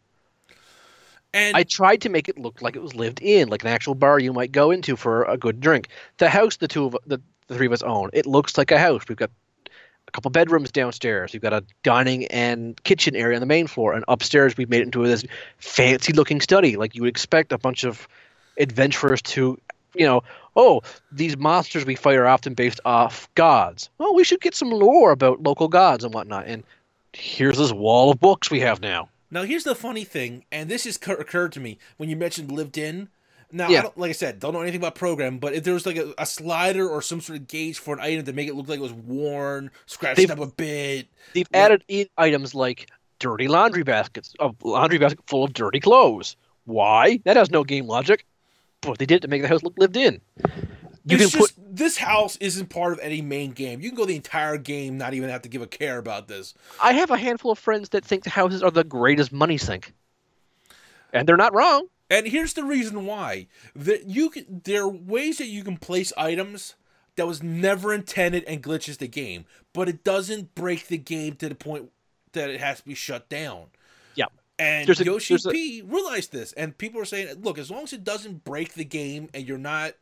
And I tried to make it look like it was lived in, like an actual bar you might go into for a good drink. The house the two of the, the three of us own, it looks like a house. We've got a couple bedrooms downstairs. We've got a dining and kitchen area on the main floor, and upstairs we've made it into this fancy-looking study, like you would expect a bunch of adventurers to. You know, oh, these monsters we fight are often based off gods. Well, we should get some lore about local gods and whatnot. And here's this wall of books we have now. Now, here's the funny thing, and this has occurred to me when you mentioned lived in. Now, yeah. I don't, like I said, don't know anything about program, but if there was like a, a slider or some sort of gauge for an item to make it look like it was worn, scratched they've, up a bit. They've like, added in items like dirty laundry baskets, a laundry basket full of dirty clothes. Why? That has no game logic. But they did it to make the house look lived in. You it's can just, put this house isn't part of any main game. You can go the entire game, not even have to give a care about this. I have a handful of friends that think the houses are the greatest money sink, and they're not wrong. And here's the reason why: that you can, there are ways that you can place items that was never intended and glitches the game, but it doesn't break the game to the point that it has to be shut down. Yeah. And there's a, Yoshi there's P a, realized this, and people are saying, look, as long as it doesn't break the game and you're not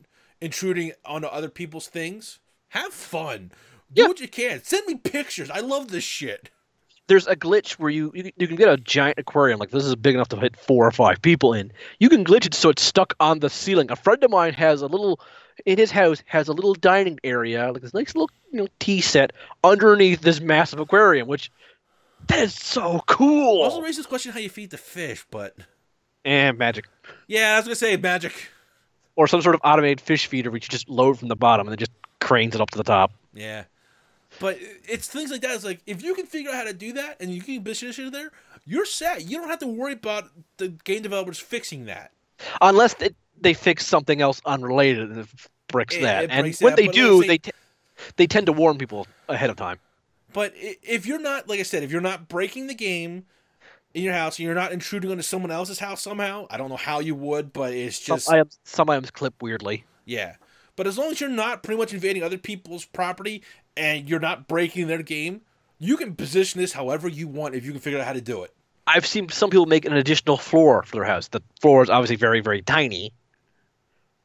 intruding on other people's things, have fun. Do yeah. what you can. Send me pictures. I love this shit. There's a glitch where you, you you can get a giant aquarium, like this is big enough to fit four or five people in. You can glitch it so it's stuck on the ceiling. A friend of mine has a little, in his house, has a little dining area, like this nice little you know tea set underneath this massive aquarium, which... That is so cool. Also raises the question how you feed the fish, but... And magic. Yeah, I was going to say magic. Or some sort of automated fish feeder which you just load from the bottom and then just cranes it up to the top. Yeah. But it's things like that. It's like, if you can figure out how to do that and you can position it there, you're set. You don't have to worry about the game developers fixing that. Unless they, they fix something else unrelated and it breaks it, that. It breaks and when that, they do, they, they, t- they tend to warn people ahead of time. But if you're not, like I said, if you're not breaking the game in your house and you're not intruding onto someone else's house somehow, I don't know how you would, but it's just... Some items, some items clip weirdly. Yeah. But as long as you're not pretty much invading other people's property and you're not breaking their game, you can position this however you want if you can figure out how to do it. I've seen some people make an additional floor for their house. The floor is obviously very, very tiny.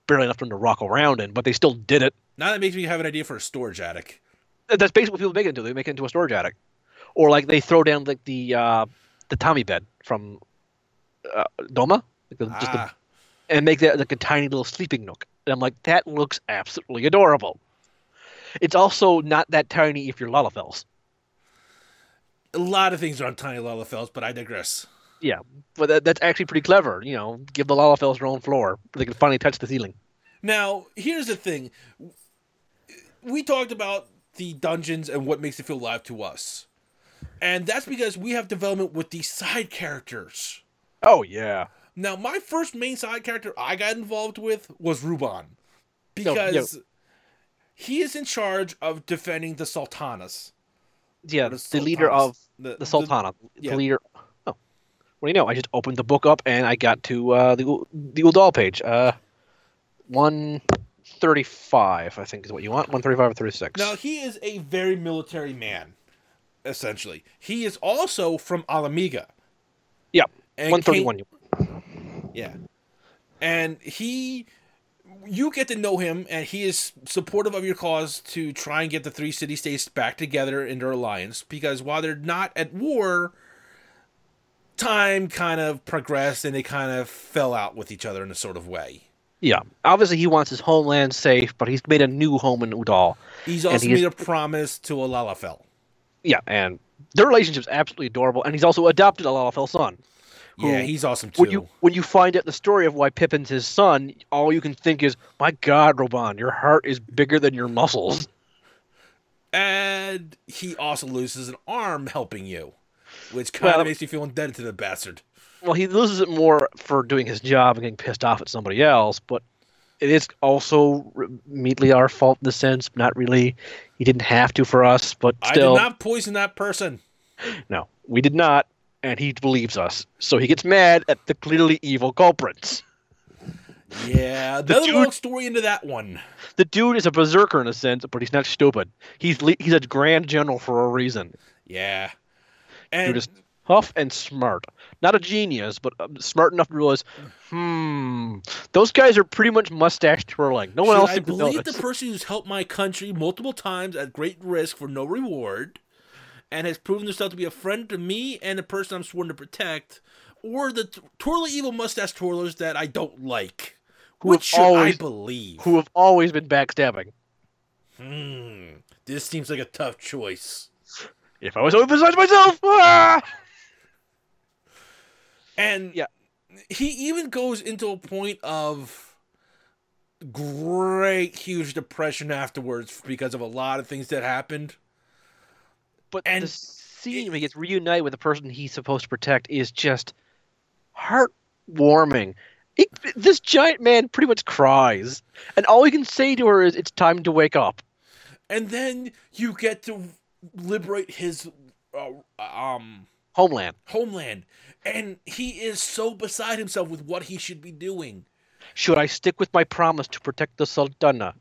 Barely enough for them to rock around in, but they still did it. Now that makes me have an idea for a storage attic. That's basically what people make it into. They make it into a storage attic. Or like they throw down like the uh, the Tommy bed from uh, Doma. Like the, ah. just the, and make that like a tiny little sleeping nook. And I'm like, that looks absolutely adorable. It's also not that tiny if you're Lalafells. A lot of things aren't tiny Lalafells, but I digress. Yeah, but that, that's actually pretty clever. You know, give the Lalafells their own floor. They can finally touch the ceiling. Now, here's the thing. We talked about the dungeons and what makes it feel live to us. And that's because we have development with these side characters. Oh, yeah. Now, my first main side character I got involved with was Raubahn. Because no, no. he is in charge of defending the Sultanas. Yeah, the, the leader of the, the Sultana. The, the yeah. leader. Oh. What do you know? I just opened the book up and I got to uh, the the Uldal page. Uh, one thirty-five, I think is what you want. one thirty-five or thirty-six. Now, he is a very military man, essentially. He is also from Ala Mhigo. Yeah, one thirty-one. Came- Yeah. And he, you get to know him, and he is supportive of your cause to try and get the three city-states back together in their alliance, because while they're not at war, time kind of progressed, and they kind of fell out with each other in a sort of way. Yeah. Obviously, he wants his homeland safe, but he's made a new home in Uldal. He's also he made is... a promise to a Lalafell. Yeah, and their relationship's absolutely adorable, and he's also adopted a Lalafell son. Who, yeah, he's awesome too. When you, when you find out the story of why Pippin's his son, all you can think is, my God, Raubahn, your heart is bigger than your muscles. And he also loses an arm helping you, which kind well, of makes you feel indebted to the bastard. Well, he loses it more for doing his job and getting pissed off at somebody else, but it is also immediately our fault in the sense, not really. He didn't have to for us, but still. I did not poison that person. No, we did not. And he believes us, so he gets mad at the clearly evil culprits. Yeah, there's a long story into that one. The dude is a berserker in a sense, but he's not stupid. He's he's a grand general for a reason. Yeah, and dude is tough and smart. Not a genius, but smart enough to realize, hmm, those guys are pretty much mustache twirling. No one else. I believe the person who's helped my country multiple times at great risk for no reward. And has proven themselves to be a friend to me and the person I'm sworn to protect, or the t- twirly evil mustache twirlers that I don't like. Who Which should always, I believe? Who have always been backstabbing. Hmm. This seems like a tough choice. If I was only besides myself! Ah! And yeah. He even goes into a point of great, huge depression afterwards because of a lot of things that happened. But and the scene it, when he gets reunited with the person he's supposed to protect is just heartwarming. It, this giant man pretty much cries. And all he can say to her is, it's time to wake up. And then you get to liberate his uh, um homeland. Homeland. And he is so beside himself with what he should be doing. Should I stick with my promise to protect the Sultana?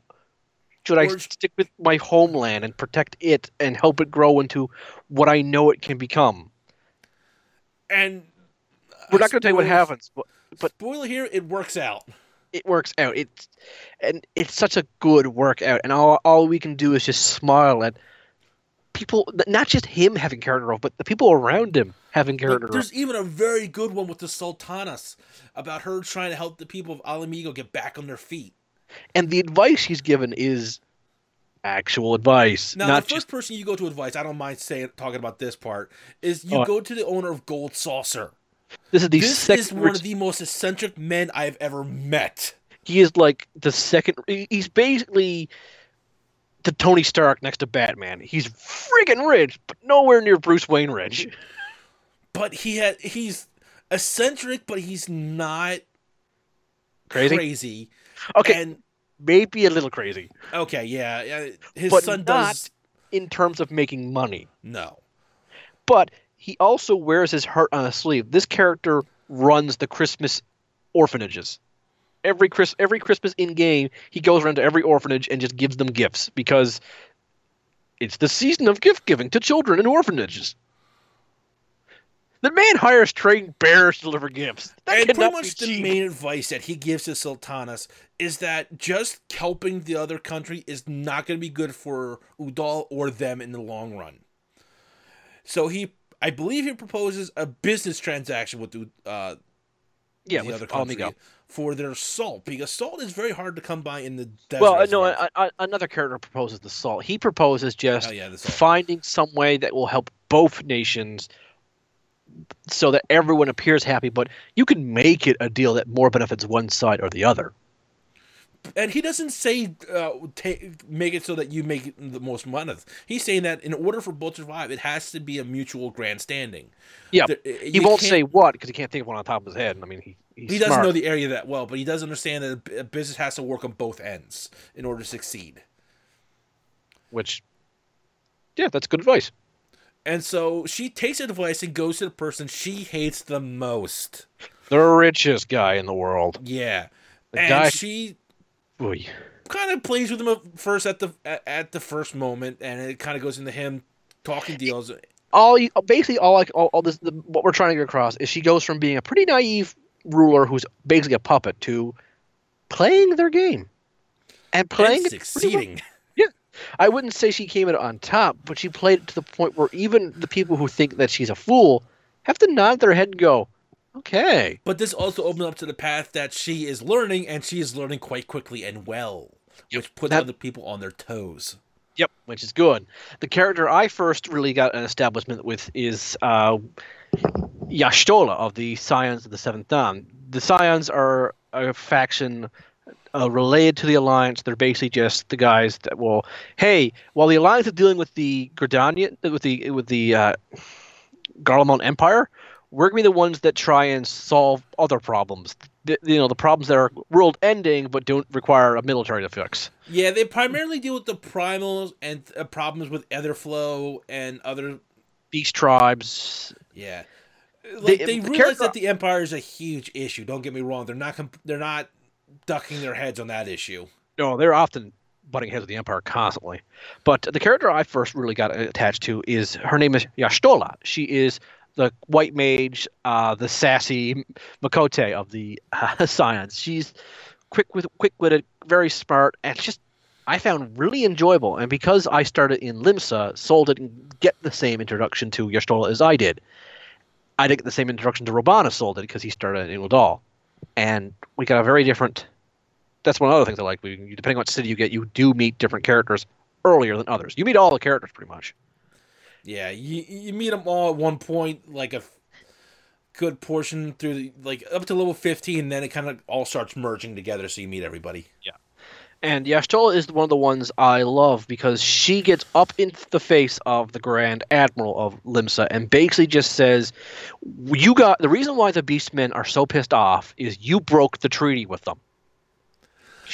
Should I stick with my homeland and protect it and help it grow into what I know it can become? And we're not going to tell you what happens, but, but spoiler here, it works out. It works out. It's and it's such a good workout, and all all we can do is just smile at people. Not just him having character growth, but the people around him having character growth. There's even a very good one with the Sultanas about her trying to help the people of Ala Mhigo get back on their feet. And the advice she's given is actual advice. Now, not the first just... person you go to advice, I don't mind saying talking about this part, is you oh. go to the owner of Gold Saucer. This is the This second... is one of the most eccentric men I've ever met. He is like the second... He's basically to Tony Stark next to Batman. He's friggin' rich, but nowhere near Bruce Wayne rich. But he had, he's eccentric, but he's not crazy. crazy. Okay, and, maybe a little crazy. Okay, yeah. His but son not does... in terms of making money. No. But he also wears his heart on his sleeve. This character runs the Christmas orphanages. Every Chris, every Christmas in-game, he goes around to every orphanage and just gives them gifts because it's the season of gift-giving to children in orphanages. The man hires trained bears to deliver gifts. That and pretty much the cheap. main advice that he gives to Sultanas is that just helping the other country is not going to be good for Udal or them in the long run. So he, I believe he proposes a business transaction with uh, yeah, the with other country. Amigo. For their salt, because salt is very hard to come by in the desert. Well, no, well. I, I, another character proposes the salt. He proposes just oh, yeah, finding some way that will help both nations so that everyone appears happy, but you can make it a deal that more benefits one side or the other. And he doesn't say uh, take, make it so that you make the most money. He's saying that in order for both to survive, it has to be a mutual grandstanding. Yeah, there, he won't say what because he can't think of one on top of his head. I mean, he he's he doesn't smart. know the area that well, but he does understand that a business has to work on both ends in order to succeed. Which, yeah, that's good advice. And so she takes advice and goes to the person she hates the most, the richest guy in the world. Yeah, the and guy- she. Boy. Kind of plays with him first at the at the first moment, and it kind of goes into him talking deals. All you, basically, all I, all, all this the, what we're trying to get across is she goes from being a pretty naive ruler who's basically a puppet to playing their game and playing and succeeding. It yeah, I wouldn't say she came in on top, but she played it to the point where even the people who think that she's a fool have to nod their head and go, okay. But this also opens up to the path that she is learning, and she is learning quite quickly and well, yep. which puts that, other people on their toes. Yep, which is good. The character I first really got an establishment with is uh, Yashtola of the Scions of the Seventh Dawn. The Scions are a faction uh, related to the Alliance. They're basically just the guys that will, hey, while the Alliance is dealing with the Gordania, with the with the uh, Garlemald Empire, we're going to be the ones that try and solve other problems. The, you know, the problems that are world-ending but don't require a military to fix. Yeah, they primarily deal with the primals and uh, problems with Etherflow and other... beast tribes. Yeah. Like, they they the realize that the Empire is a huge issue. Don't get me wrong. They're not comp- They're not ducking their heads on that issue. No, they're often butting heads with the Empire constantly. But the character I first really got attached to is... her name is Yashtola. She is... the white mage, uh, the sassy Makote of the uh, Scions. She's quick with quick-witted, very smart, and just I found really enjoyable. And because I started in Limsa, Sol didn't get the same introduction to Yashtola as I did. I didn't get the same introduction to Raubahn as Sol did because he started in Udal. And we got a very different... that's one of the other things I like. We, depending on what city you get, you do meet different characters earlier than others. You meet all the characters pretty much. Yeah, you you meet them all at one point, like a f- good portion through, the, like up to level fifteen, then it kind of all starts merging together, so you meet everybody. Yeah, and Yashtola is one of the ones I love because she gets up in the face of the Grand Admiral of Limsa and basically just says, "You got the reason why the Beastmen are so pissed off is you broke the treaty with them.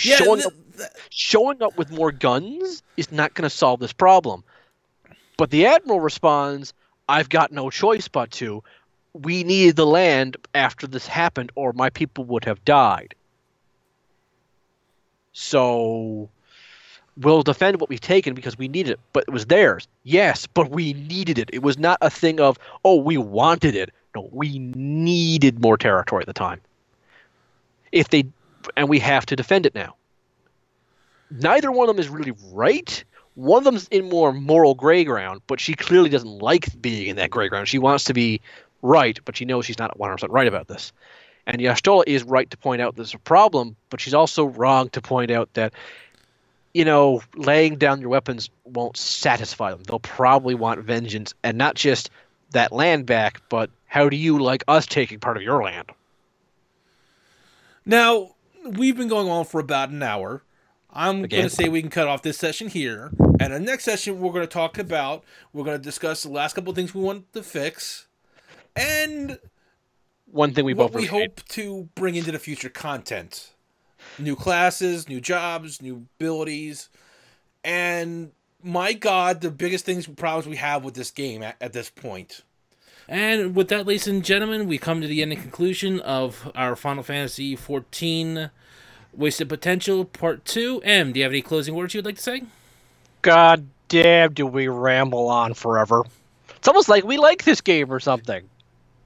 Yeah, showing, th- th- up, showing up with more guns is not going to solve this problem." But the Admiral responds, I've got no choice but to. We needed the land after this happened, or my people would have died. So we'll defend what we've taken because we need it. But it was theirs. Yes, but we needed it. It was not a thing of, oh, we wanted it. No, we needed more territory at the time. If they, and we have to defend it now. Neither one of them is really right. One of them's in more moral gray ground, but she clearly doesn't like being in that gray ground. She wants to be right, but she knows she's not one hundred percent right about this. And Yashtola is right to point out there's a problem, but she's also wrong to point out that, you know, laying down your weapons won't satisfy them. They'll probably want vengeance, and not just that land back, but how do you like us taking part of your land? Now, we've been going on for about an hour. I'm going to say we can cut off this session here. And the next session, we're going to talk about, we're going to discuss the last couple of things we want to fix. And one thing we both we hope to bring into the future content. New classes, new jobs, new abilities. And my God, the biggest things problems we have with this game at, at this point. And with that, ladies and gentlemen, we come to the end and conclusion of our Final Fantasy fourteen Wasted Potential Part two. Em, do you have any closing words you'd like to say? God damn, do we ramble on forever. It's almost like we like this game or something.